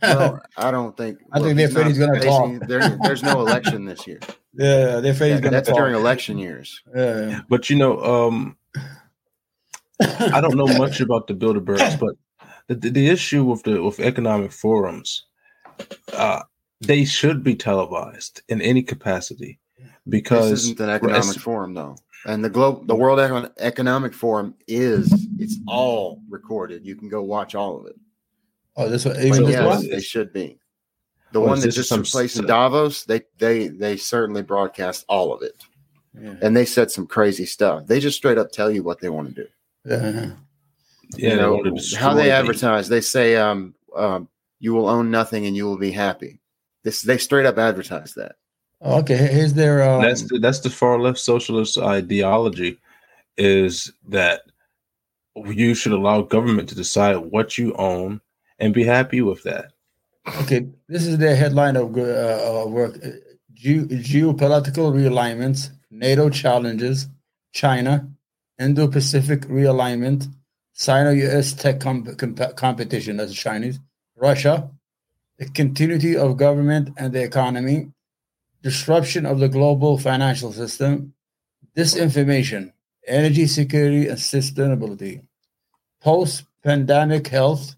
Well, I don't think. I think they're afraid he's going to talk. There's no election this year. Yeah, they're afraid he's going to talk. That's during election years. Yeah. But I don't know much about the Bilderbergs, but the issue with economic forums, they should be televised in any capacity, because this isn't an economic forum, though. And the World Economic Forum it's all recorded. You can go watch all of it. Oh, that's what they should be. The one that just replaced Davos, they certainly broadcast all of it, and they said some crazy stuff. They just straight up tell you what they want to do. How they advertise. They say, "You will own nothing and you will be happy." They straight up advertise that. Okay, here's their. That's the far left socialist ideology, is that you should allow government to decide what you own and be happy with that. Okay, this is their headline of work: geopolitical realignments, NATO challenges, China, Indo-Pacific realignment, Sino-US tech competition. That's Chinese, Russia, the continuity of government and the economy, disruption of the global financial system, disinformation, energy security and sustainability, post-pandemic health,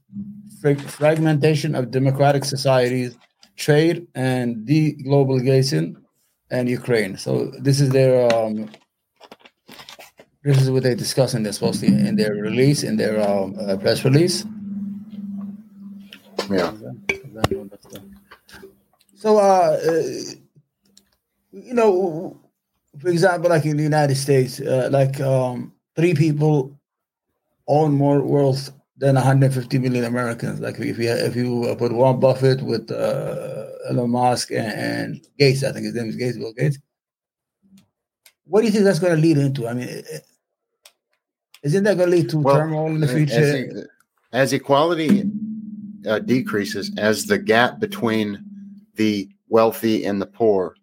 fragmentation of democratic societies, trade and deglobalization, and Ukraine. So this is their this is what they discuss in this mostly in their release, in their press release. Yeah. So, for example, like in the United States, 3 people own more wealth than 150 million Americans. Like if you put Warren Buffett with Elon Musk and Gates, I think his name is Bill Gates. What do you think that's going to lead into? I mean, isn't that going to lead to turmoil in the future? As equality decreases as the gap between the wealthy and the poor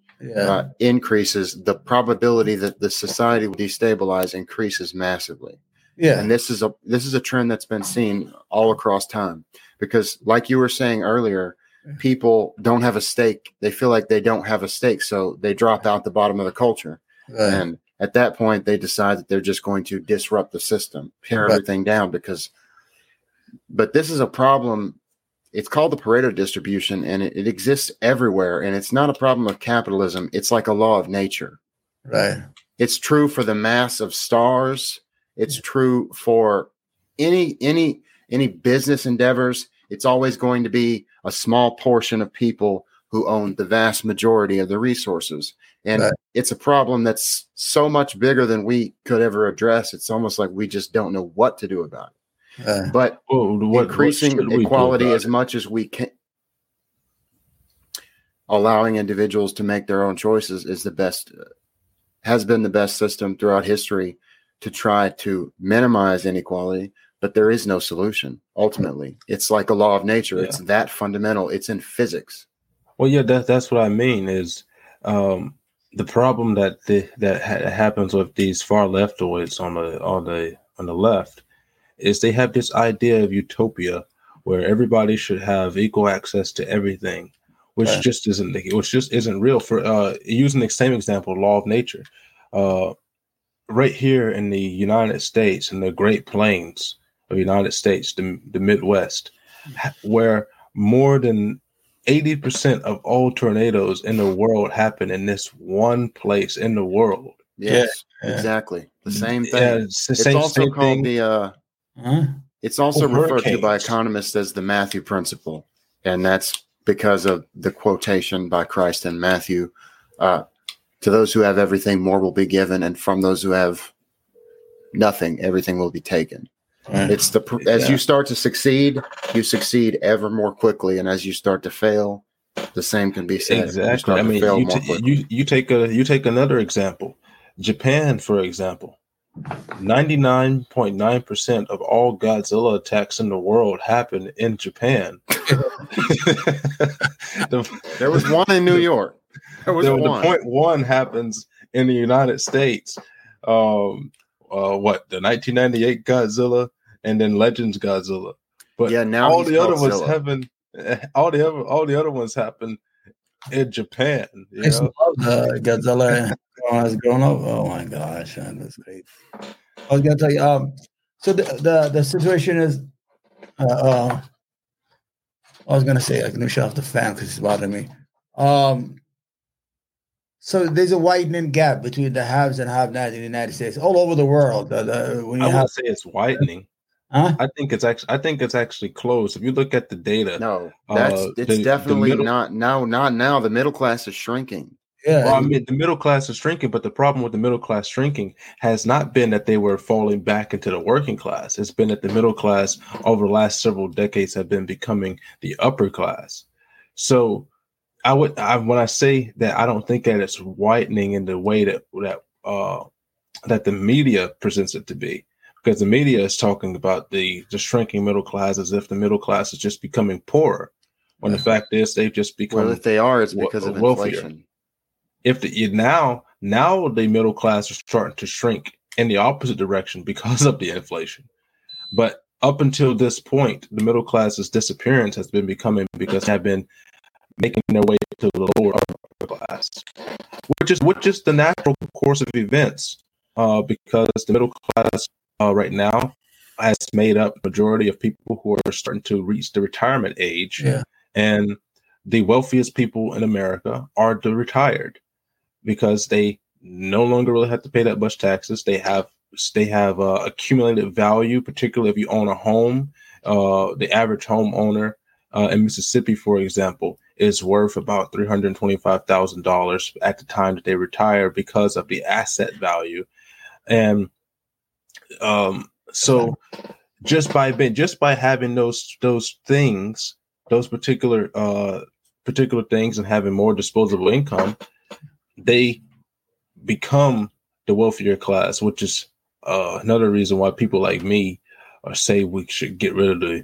increases, the probability that the society will destabilize increases massively. Yeah. And this is a trend that's been seen all across time, because like you were saying earlier, people don't have a stake. They feel like they don't have a stake, so they drop out the bottom of the culture. Right. And at that point, they decide that they're just going to disrupt the system, tear everything down. But this is a problem. It's called the Pareto distribution, and it exists everywhere. And it's not a problem of capitalism. It's like a law of nature. Right. It's true for the mass of stars. It's true for any business endeavors. It's always going to be a small portion of people who own the vast majority of the resources. And it's a problem that's so much bigger than we could ever address. It's almost like we just don't know what to do about it. But increasing equality as much as we can, allowing individuals to make their own choices, is the best, has been the best system throughout history to try to minimize inequality. But there is no solution. Ultimately, it's like a law of nature. Yeah. It's that fundamental. It's in physics. Well, yeah, that's what I mean is the problem that happens with these far leftoids on the left is they have this idea of utopia where everybody should have equal access to everything, which just isn't real. For using the same example, law of nature, right here in the United States, in the Great Plains of the United States, the Midwest, where more than 80% of all tornadoes in the world happen in this one place in the world. Yes, yeah. Exactly. The same thing. Yeah, it's also referred to by economists as the Matthew Principle. And that's because of the quotation by Christ in Matthew, to those who have everything, more will be given. And from those who have nothing, everything will be taken. It's as you start to succeed, you succeed ever more quickly, and as you start to fail, the same can be said. Exactly. I mean, you take another example. Japan, for example, 99.9% of all Godzilla attacks in the world happen in Japan. There was one in New York. The 0.1 happens in the United States. The 1998 Godzilla and then Legends Godzilla, but now all the other ones happen in Japan. You know? I love Godzilla when I was growing up. Oh my gosh, that's great. I was gonna tell you. So the situation is, I was gonna say, I can shut off the fan because it's bothering me. So there's a widening gap between the haves and have-nots in the United States, all over the world. I wouldn't say it's widening. Huh? I think it's actually closed. If you look at the data, it's definitely not now. The middle class is shrinking. Yeah, well, I mean, the middle class is shrinking, but the problem with the middle class shrinking has not been that they were falling back into the working class. It's been that the middle class over the last several decades have been becoming the upper class. So. When I say that I don't think that it's widening in the way that the media presents it to be, because the media is talking about the shrinking middle class as if the middle class is just becoming poorer, when the fact is they've just become. Well, if they are, it's because of inflation. If now the middle class is starting to shrink in the opposite direction because of the inflation, but up until this point, the middle class's disappearance has been becoming because they have been making their way to the lower upper class, which is the natural course of events, because the middle class right now has made up majority of people who are starting to reach the retirement age, and the wealthiest people in America are the retired, because they no longer really have to pay that much taxes. They have accumulated value, particularly if you own a home. The average homeowner in Mississippi, for example, is worth about $325,000 at the time that they retire because of the asset value. And so just by having those things, those particular things, and having more disposable income, they become the wealthier class, which is another reason why people like me say we should get rid of the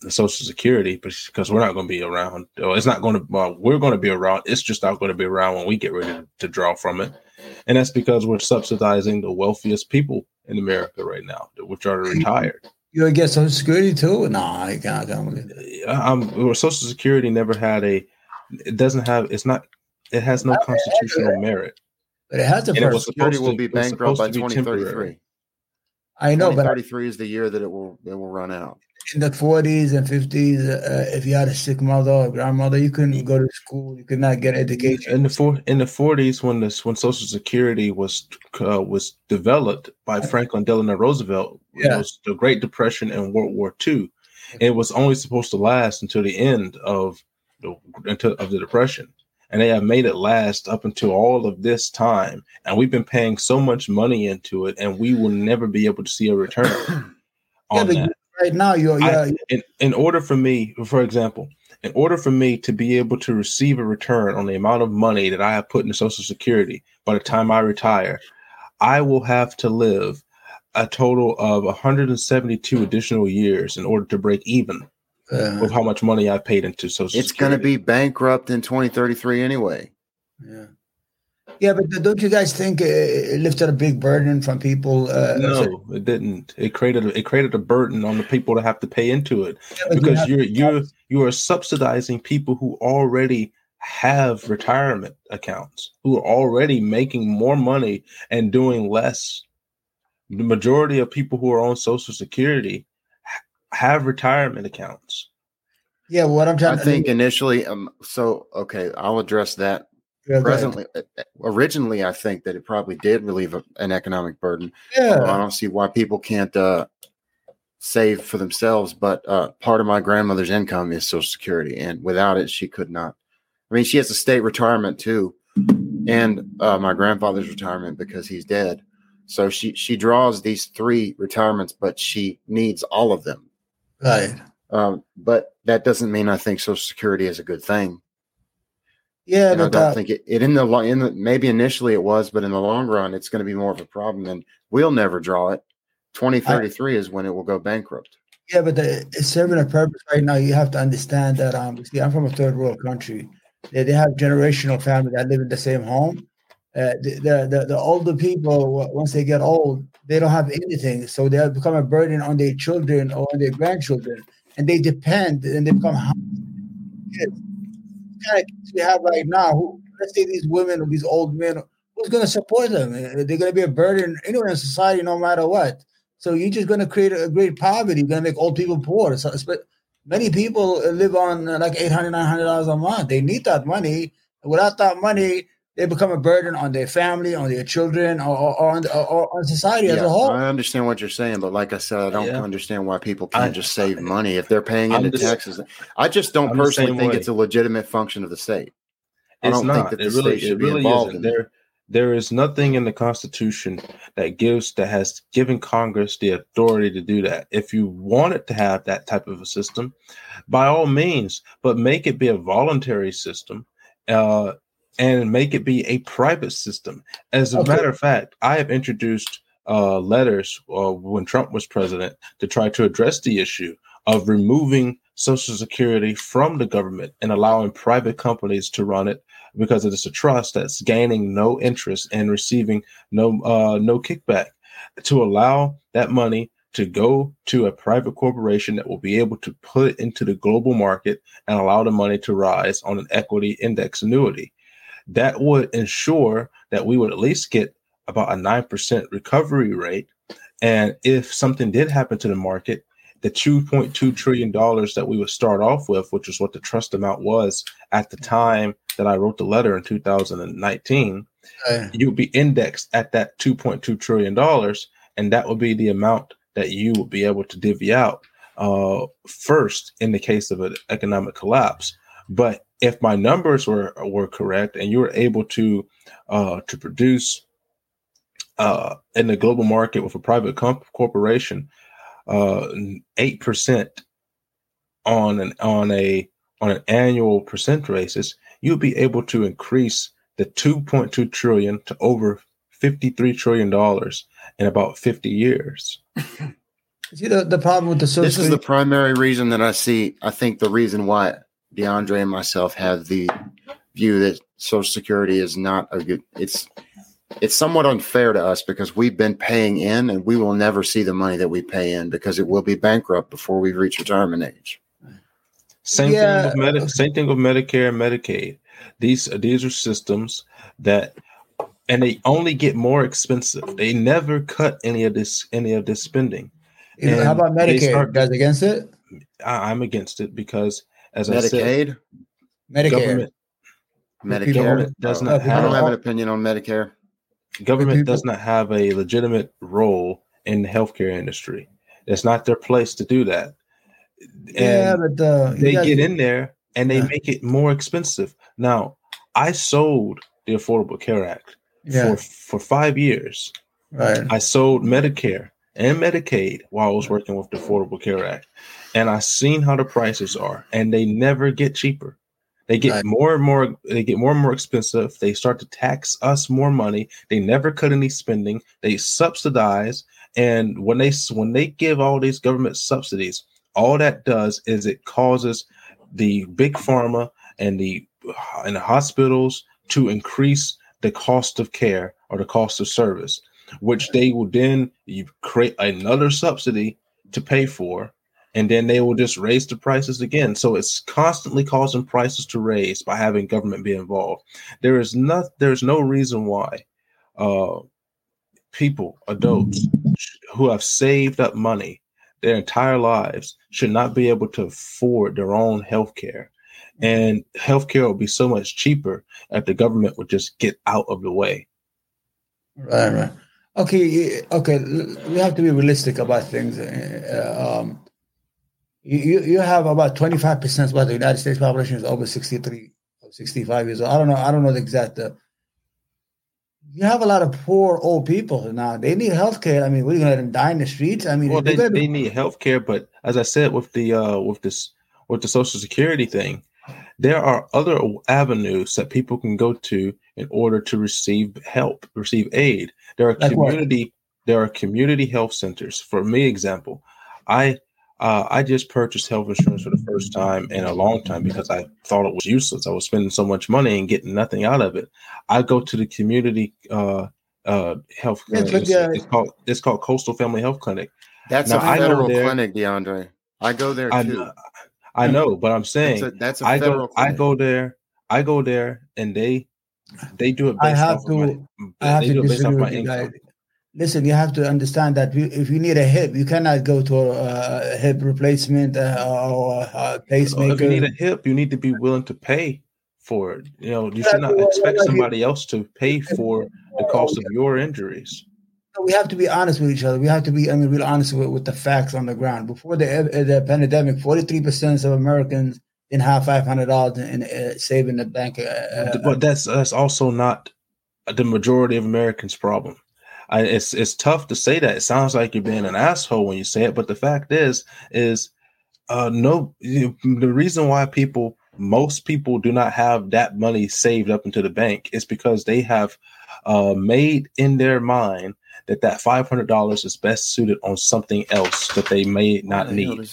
the Social Security, because we're not going to be around. It's not going to, we're going to be around. It's just not going to be around when we get ready to draw from it. And that's because we're subsidizing the wealthiest people in America right now, which are retired. You're against Social Security too? No, I can't. Social Security never had a, it doesn't have, it's not, it has no constitutional merit. But it has a Social Security will be bankrupt by 2033. I know, but 2033 is the year that it will run out. In the 40s and 50s, if you had a sick mother or grandmother, you couldn't go to school. You could not get education. In the 40s, when Social Security was developed by Franklin Delano Roosevelt, it was the Great Depression and World War II. And it was only supposed to last until the end of the Depression, and they have made it last up until all of this time. And we've been paying so much money into it, and we will never be able to see a return on that. Right now, in order for me to be able to receive a return on the amount of money that I have put into Social Security by the time I retire, I will have to live a total of 172 additional years in order to break even with how much money I paid into Social Security. It's going to be bankrupt in 2033 anyway. Yeah. Yeah, but don't you guys think it lifted a big burden from people? No, it didn't. It created a burden on the people that have to pay into it, because you are subsidizing people who already have retirement accounts, who are already making more money and doing less. The majority of people who are on Social Security have retirement accounts. Yeah, what I'm trying to think initially. Okay, I'll address that. Yeah, originally, I think that it probably did relieve an economic burden. Yeah. I don't see why people can't save for themselves. But part of my grandmother's income is Social Security, and without it, she could not. I mean, she has a state retirement too, and my grandfather's retirement because he's dead. So she draws these three retirements, but she needs all of them. Right. But that doesn't mean I think Social Security is a good thing. Yeah, and I don't think it in the maybe initially it was, but in the long run, it's going to be more of a problem, and we'll never draw it. 2033 is when it will go bankrupt. Yeah, but it's serving a purpose right now. You have to understand that. See, I'm from a third world country. They have generational families that live in the same home. The older people, once they get old, they don't have anything, so they have become a burden on their children or on their grandchildren, and they depend, and they become kids. We have right now, let's say these women or these old men, who's going to support them? They're going to be a burden anywhere in society, no matter what. So you're just going to create a great poverty. You're going to make old people poor. So, but many people live on like $800, $900 a month. They need that money. Without that money, they become a burden on their family, on their children, or on society as a whole. I understand what you're saying, but like I said, I don't understand why people can't just save money if they're paying into taxes. I just don't personally think it's a legitimate function of the state. I don't think that the state should be involved in it. There is nothing in the Constitution that has given Congress the authority to do that. If you want it to have that type of a system, by all means, but make it be a voluntary system. And make it be a private system. As a matter of fact, I have introduced letters when Trump was president to try to address the issue of removing Social Security from the government and allowing private companies to run it, because it is a trust that's gaining no interest and receiving no kickback, to allow that money to go to a private corporation that will be able to put it into the global market and allow the money to rise on an equity index annuity. That would ensure that we would at least get about a 9% recovery rate. And if something did happen to the market, the $2.2 trillion that we would start off with, which is what the trust amount was at the time that I wrote the letter in 2019, you would be indexed at that $2.2 trillion. And that would be the amount that you would be able to divvy out first in the case of an economic collapse. But if my numbers were correct, and you were able to produce in the global market with a private corporation 8% on an annual percent basis, you'll be able to increase the $2.2 trillion to over $53 trillion in about 50 years. See the problem with the social. This is the primary reason that I see. I think the reason why DeAndre and myself have the view that Social Security is not a good. It's somewhat unfair to us because we've been paying in, and we will never see the money that we pay in because it will be bankrupt before we reach retirement age. Same thing with Medicare and Medicaid. These are systems that, and they only get more expensive. They never cut any of this spending. And how about Medicare? You guys against it? I'm against it because, as Medicaid? I said, Medicare does not have. I don't have an opinion on Medicare. Government does not have a legitimate role in the healthcare industry. It's not their place to do that. And yeah, but they get in there and they make it more expensive. Now, I sold the Affordable Care Act for 5 years. Right. I sold Medicare and Medicaid while I was working with the Affordable Care Act. And I've seen how the prices are, and they never get cheaper. They get more and more expensive. They start to tax us more money. They never cut any spending. They subsidize. And when they give all these government subsidies, all that does is it causes the big pharma and the hospitals to increase the cost of care or the cost of service, which they will then create another subsidy to pay for. And then they will just raise the prices again. So it's constantly causing prices to raise by having government be involved. There's no reason why people, adults who have saved up money their entire lives should not be able to afford their own health care. And health care would be so much cheaper if the government would just get out of the way. Right. Okay. We have to be realistic about things. You have about 25% of the United States population is over 63 or 65 years old. I don't know the exact. You have a lot of poor old people now. They need health care. I mean, we're going to let them die in the streets. I mean, well, they need health care, but as I said, with the Social Security thing, there are other avenues that people can go to in order to receive help, receive aid. There are community health centers. For me, example, I just purchased health insurance for the first time in a long time because I thought it was useless. I was spending so much money and getting nothing out of it. I go to the community health clinic. It's called Coastal Family Health Clinic. That's a federal clinic, DeAndre. I go there too. I know, but I'm saying that's a federal clinic. I go there, and they do it based off my income. Listen, you have to understand that if you need a hip, you cannot go to a hip replacement or a pacemaker. If you need a hip, you need to be willing to pay for it. You know, you should not expect somebody else to pay for the cost of your injuries. We have to be honest with each other. We have to be real honest with the facts on the ground. Before the pandemic, 43% of Americans didn't have $500 in saving the bank. But that's also not the majority of Americans' problem. It's tough to say that. It sounds like you're being an asshole when you say it, but the fact is the reason why most people do not have that money saved up into the bank is because they have made in their mind that $500 is best suited on something else that they may not need.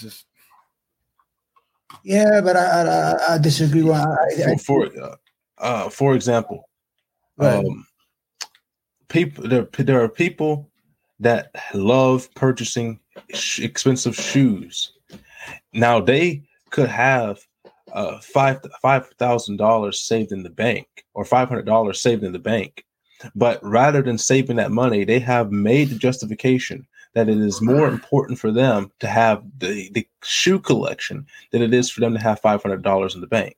Yeah, but I disagree. For example, people, there are people that love purchasing expensive shoes. Now they could have $5,000 saved in the bank or $500 saved in the bank, but rather than saving that money, they have made the justification that it is more important for them to have the shoe collection than it is for them to have $500 in the bank.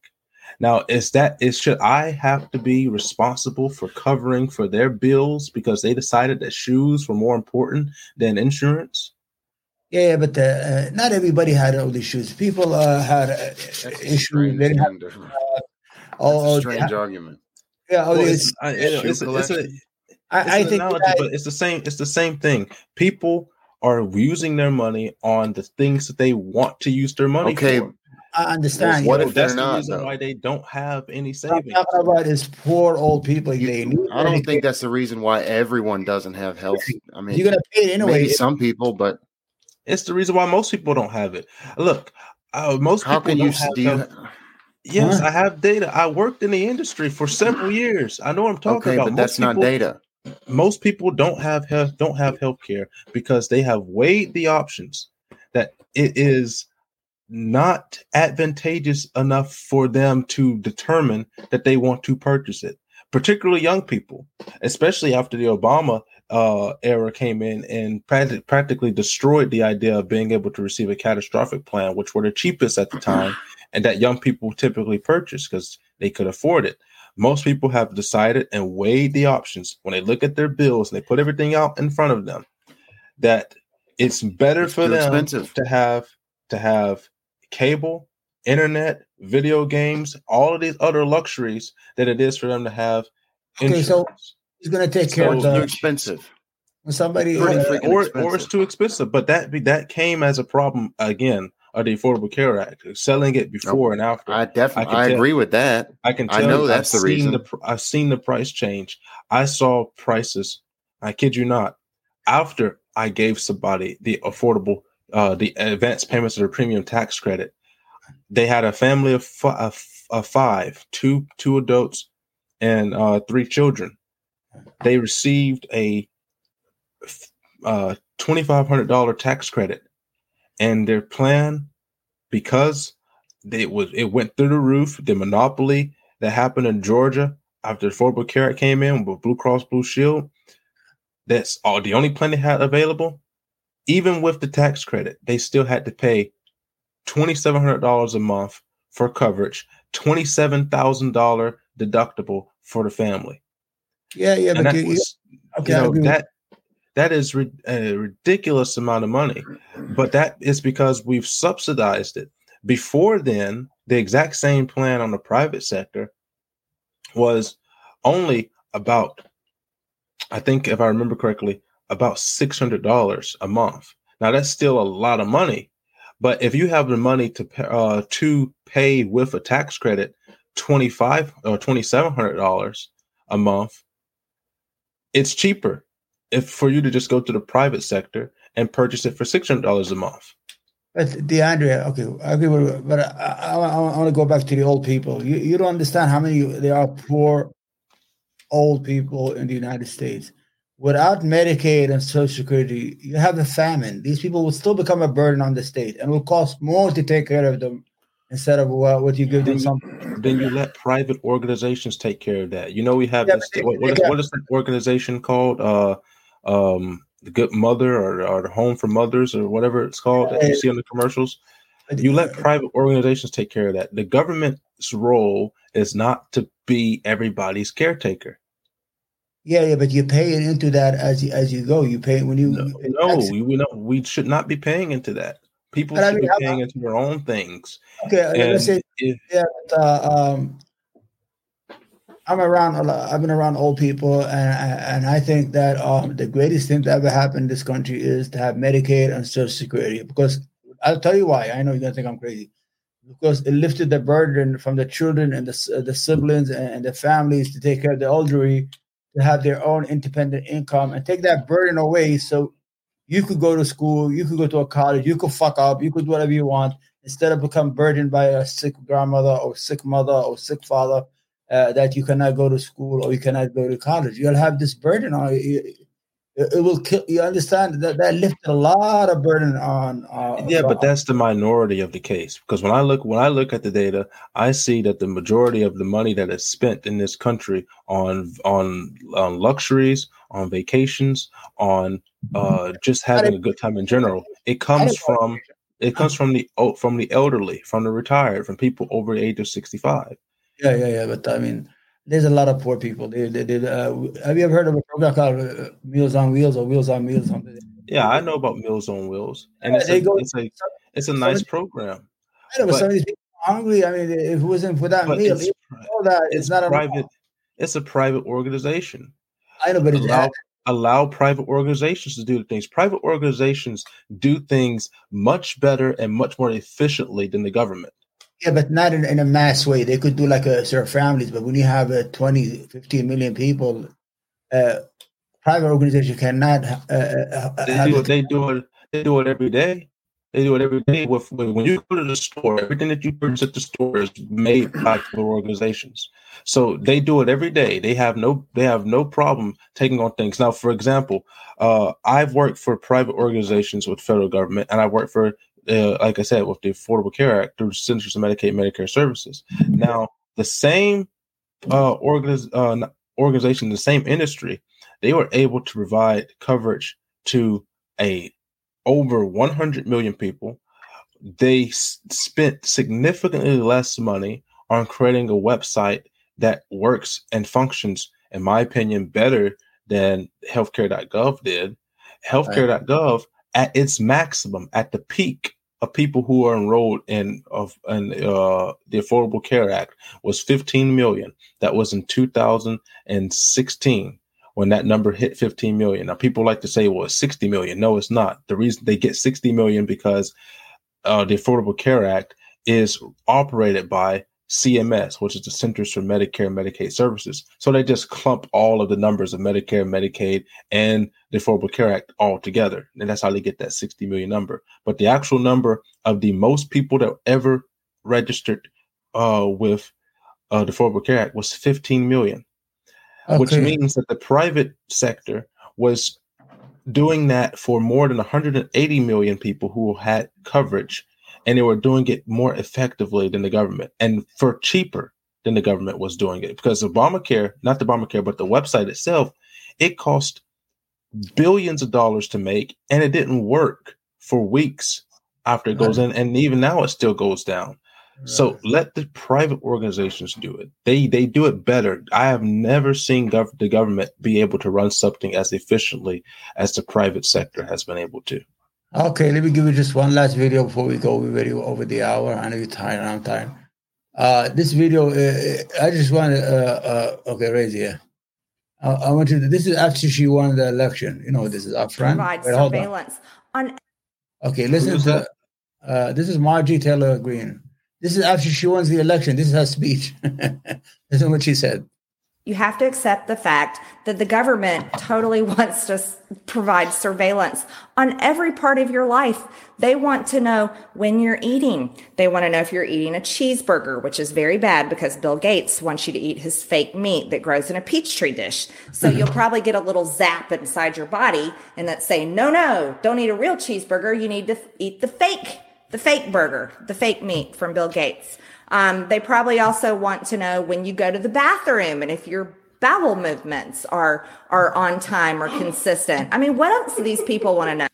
Now, should I have to be responsible for covering for their bills because they decided that shoes were more important than insurance? Yeah, but not everybody had all these shoes. People had issues. Strange argument. Yeah, I think it's the same. It's the same thing. People are using their money on the things that they want to use their money for. I understand. Well, that's the reason why they don't have any savings. I'm talking about is poor old people. I don't think that's the reason why everyone doesn't have health. I mean, you're going to pay it anyway. Maybe some people, but It's the reason why most people don't have it. Look, most people. How can you steal it? Yes, I have data. I worked in the industry for several years. I know what I'm talking about. But that's not data. Most people don't have health care because they have weighed the options that it is not advantageous enough for them to determine that they want to purchase it, particularly young people, especially after the Obama era came in and practically destroyed the idea of being able to receive a catastrophic plan, which were the cheapest at the time and that young people typically purchase because they could afford it. Most people have decided and weighed the options when they look at their bills and they put everything out in front of them that it's better for them expensive. to have cable, internet, video games, all of these other luxuries than it is for them to have insurance. Okay, so it's going to take care of too expensive. When somebody or it's too expensive, but that came as a problem again. The Affordable Care Act, selling it before and after. I agree with that. I can tell. I know that's the reason. I've seen the price change. I saw prices, I kid you not, after I gave somebody the affordable, the advanced payments of the premium tax credit. They had a family of five, two adults and three children. They received a $2,500 tax credit. And their plan, because it went through the roof, the monopoly that happened in Georgia after the Affordable Care Act came in with Blue Cross Blue Shield, that's all the only plan they had available. Even with the tax credit, they still had to pay $2,700 a month for coverage, $27,000 deductible for the family. Yeah, and but that is a ridiculous amount of money, but that is because we've subsidized it. Before then, the exact same plan on the private sector was only about, I think if I remember correctly, about $600 a month. Now that's still a lot of money, but if you have the money to pay with a tax credit, $2,500 or $2,700 a month, it's cheaper. If for you to just go to the private sector and purchase it for $600 a month. But DeAndre, okay, I agree with you, but I want to go back to the old people. You don't understand how many there are poor old people in the United States. Without Medicaid and Social Security, you have a famine. These people will still become a burden on the state and will cost more to take care of them instead of what you give them something. Then you let private organizations take care of that. You know, we have this, what is that organization called? The Good Mother or the Home for Mothers or whatever it's called that you see on the commercials. You let private organizations take care of that. The government's role is not to be everybody's caretaker. Yeah, but you pay it into that as you go. You pay it when you we should not be paying into that. People should be paying into their own things. Okay, let's say I've been around old people, and I think that the greatest thing that ever happened in this country is to have Medicaid and Social Security. Because I'll tell you why. I know you're gonna think I'm crazy. Because it lifted the burden from the children and the siblings and the families to take care of the elderly, to have their own independent income, and take that burden away. So you could go to school, you could go to a college, you could fuck up, you could do whatever you want, instead of become burdened by a sick grandmother or sick mother or sick father. That you cannot go to school or you cannot go to college. You'll have this burden on you. It will kill you. Understand that lifted a lot of burden on. But that's the minority of the case, because when I look at the data, I see that the majority of the money that is spent in this country on luxuries, on vacations, on just having a good time in general, it comes from the elderly, from the retired, from people over the age of 65. Yeah. But I mean, there's a lot of poor people. Have you ever heard of a program called Meals on Wheels or Wheels on Meals? Yeah, I know about Meals on Wheels, and it's a nice program. I know, but some of these people are hungry. I mean, if it wasn't for that meal, it's not private. It's a private organization. I know, but allow private organizations to do things. Private organizations do things much better and much more efficiently than the government. Yeah, but not in a mass way. They could do like certain families, but when you have 20, 15 million people, private organization cannot. They do it. They do it every day. They do it every day. When you go to the store, everything that you purchase at the store is made by killer organizations. So they do it every day. They have no problem taking on things. Now, for example, I've worked for private organizations with federal government, and I worked for, like I said, with the Affordable Care Act through Centers for Medicaid and Medicaid Services. Now, the same organization, the same industry, they were able to provide coverage to over 100 million people. They spent significantly less money on creating a website that works and functions, in my opinion, better than healthcare.gov did. Healthcare.gov, at its maximum, at the peak of people who are enrolled in the Affordable Care Act, was 15 million. That was in 2016. When that number hit 15 million. Now, people like to say, well, it's 60 million. No, it's not. The reason they get 60 million because the Affordable Care Act is operated by CMS, which is the Centers for Medicare and Medicaid Services. So they just clump all of the numbers of Medicare, Medicaid, and the Affordable Care Act all together. And that's how they get that 60 million number. But the actual number of the most people that ever registered with the Affordable Care Act was 15 million. Okay. Which means that the private sector was doing that for more than 180 million people who had coverage, and they were doing it more effectively than the government and for cheaper than the government was doing it. Because Obamacare, not the Obamacare, but the website itself, it cost billions of dollars to make, and it didn't work for weeks after it goes in. And even now it still goes down. So let the private organizations do it. They do it better. I have never seen the government be able to run something as efficiently as the private sector has been able to. Okay, let me give you just one last video before we go. We're already over the hour. I know you're tired. I'm tired. This video, I just want to, okay, raise here. I want you to, this is after she won the election. You know, this is our friend. Provide surveillance on. Okay, listen to, this is Marjorie Taylor Greene. This is after she wins the election. This is her speech. This is what she said. You have to accept the fact that the government totally wants to provide surveillance on every part of your life. They want to know when you're eating. They want to know if you're eating a cheeseburger, which is very bad because Bill Gates wants you to eat his fake meat that grows in a Peachtree dish. So you'll probably get a little zap inside your body and that's saying, no, don't eat a real cheeseburger. You need to eat the fake burger, the fake meat from Bill Gates. They probably also want to know when you go to the bathroom and if your bowel movements are on time or consistent. I mean, what else do these people want to know?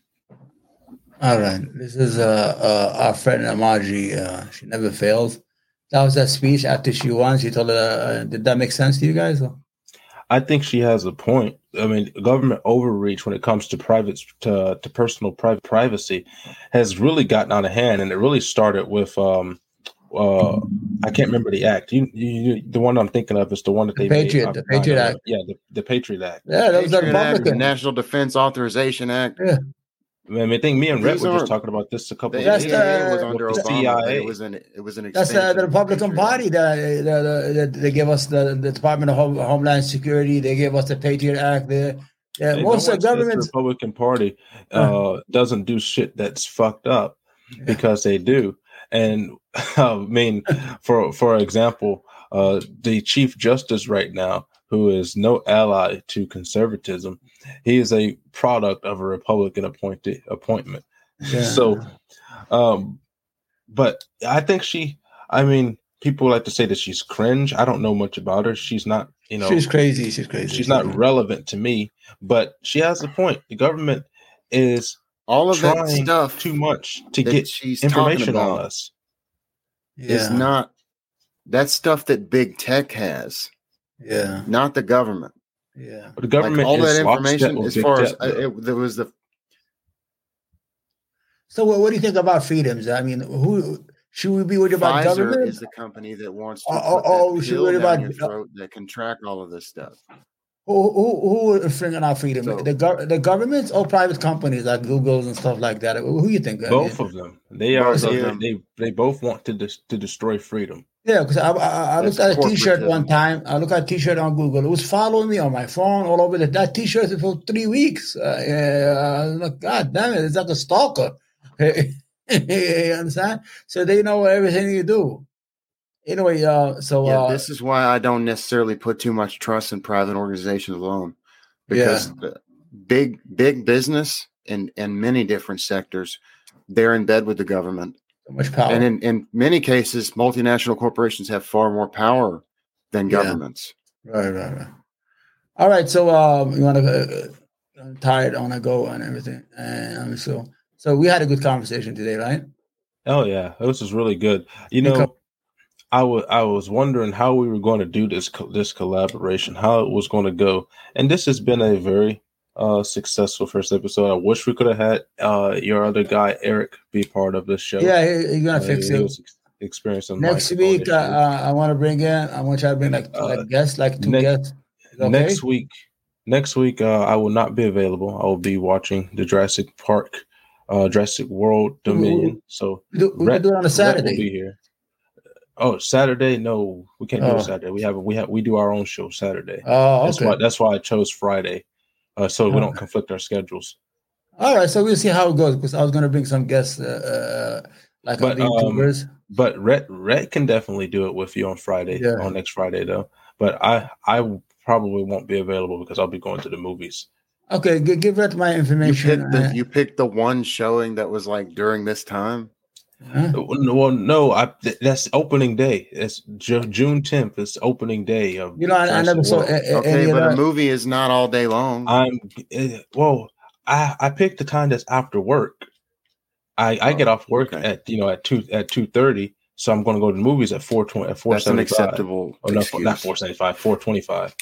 All right. This is our friend Marjorie. She never fails. That was that speech after she won. She told her, did that make sense to you guys? I think she has a point. I mean, government overreach when it comes to personal privacy has really gotten out of hand, and it really started with I can't remember the act. You, the one I'm thinking of is the one that they made, the Patriot Act. Yeah, the Patriot Act. Yeah, that was the Republican National Defense Authorization Act. Yeah. I mean, I think me and Rhett were just talking about this a couple of days ago. It was under Obama. It was an expansion. That's the Republican Party that they gave us the Department of Homeland Security. They gave us the Patriot Act. Most of the governments. The Republican Party doesn't do shit that's fucked up because they do. And I mean, for example, the Chief Justice right now, who is no ally to conservatism, he is a product of a Republican appointment. Yeah. So, but I think people like to say that she's cringe. I don't know much about her. She's not, she's crazy. She's not relevant to me, but she has a point. The government is all of that stuff too much to get information on us. Yeah. It's not that stuff that big tech has. Yeah, not the government. Yeah, but the government all that information as far as there was the. So, what do you think about freedoms? I mean, who should we be worried about? Government is the company that wants to. Oh, should we worry about your throat that can track all of this stuff? Who are infringing our freedom? So, the governments or private companies like Google's and stuff like that? Who do you think? Both of them. They both want to destroy freedom. Yeah, because I looked at a T-shirt one time. I looked at a T-shirt on Google. It was following me on my phone all over. That T-shirt is for 3 weeks. God damn it. It's like a stalker. You understand? So they know everything you do. Anyway, this is why I don't necessarily put too much trust in private organizations alone. Because big business in many different sectors, they're in bed with the government. So much power. And in many cases, multinational corporations have far more power than governments. Right. All right. So you want to? I'm tired. I want to go and everything. And so we had a good conversation today, right? Oh yeah, this was really good. You know, I was wondering how we were going to do this collaboration, how it was going to go, and this has been a very successful first episode. I wish we could have had your other guy Eric be part of this show. Yeah, you're gonna fix it. Experience next week. I want to bring in. I want you to bring guests. Okay? Next week, I will not be available. I will be watching the Jurassic Park, Jurassic World Dominion. So we can do it on a Saturday. Will be here. Oh, Saturday? No, we can't do it Saturday. We do our own show Saturday. Oh, okay. That's why I chose Friday. So we don't conflict our schedules. All right, so we'll see how it goes because I was going to bring some guests, like YouTubers. But Rhett can definitely do it with you on Friday, on next Friday though. But I probably won't be available because I'll be going to the movies. Okay, give Rhett my information. You picked the one showing that was like during this time. Huh? Well, no, that's opening day. It's June 10th. It's opening day of. I never saw. The movie is not all day long. I picked the time that's after work. I get off work at 2:30, so I'm going to go to the movies at 4:20 at 4:75. That's an acceptable. Oh, no, not 4:75. 4:25.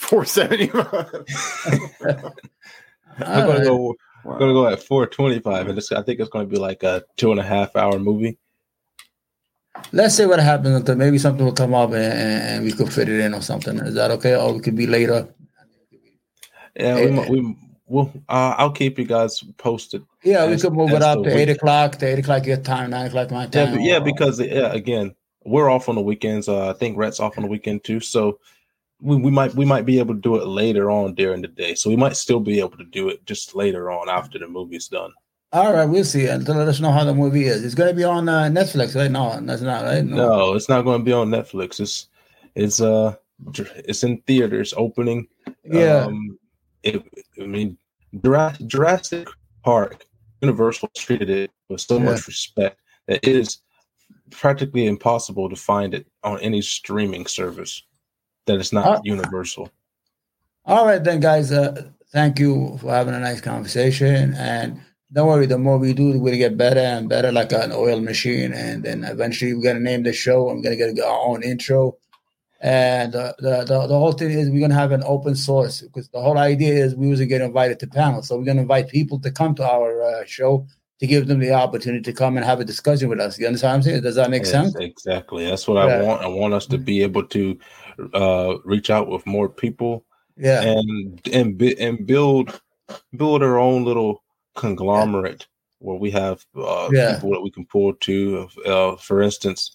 4:75. I'm going to go. Wow. Going to go at 4:25, and I think it's going to be like a 2.5 hour movie. Let's see what happens. Maybe something will come up, and we could fit it in or something. Is that okay? Or it could be later. Yeah, I'll keep you guys posted. Yeah, we could move it up to 8 o'clock. To 8 o'clock your time, 9 o'clock my time. Because again, we're off on the weekends. I think Rhett's off on the weekend too, so. We might be able to do it later on during the day, so we might still be able to do it just later on after the movie's done. All right, we'll see. And let us know how the movie is. It's going to be on Netflix, right? No, that's not right. No, it's not going to be on Netflix. It's in theaters opening. Yeah, Jurassic Park, Universal treated it with so much respect that it is practically impossible to find it on any streaming service. That it's not universal. All right, then, guys. Thank you for having a nice conversation. And don't worry, the more we do, we'll get better and better, like an oil machine. And then eventually, we're gonna name the show. I'm gonna get our own intro. And the whole thing is we're gonna have an open source because the whole idea is we usually get invited to panels, so we're gonna invite people to come to our show to give them the opportunity to come and have a discussion with us. You understand what I'm saying? Does that make sense? Exactly. That's what I want. I want us to be able to. Reach out with more people, and build our own little conglomerate where we have people that we can pull to. For instance,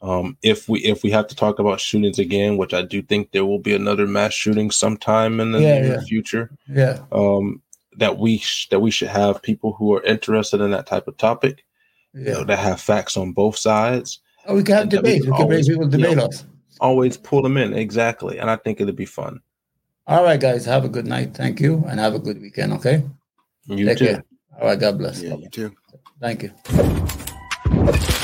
if we have to talk about shootings again, which I do think there will be another mass shooting sometime in the near future, that we should have people who are interested in that type of topic, that have facts on both sides. Oh, we can have debates. We can debate us. Always pull them in. Exactly. And I think it'll be fun. All right, guys. Have a good night. Thank you. And have a good weekend. Okay. You too. Take care. All right. God bless. Yeah, you too. Thank you.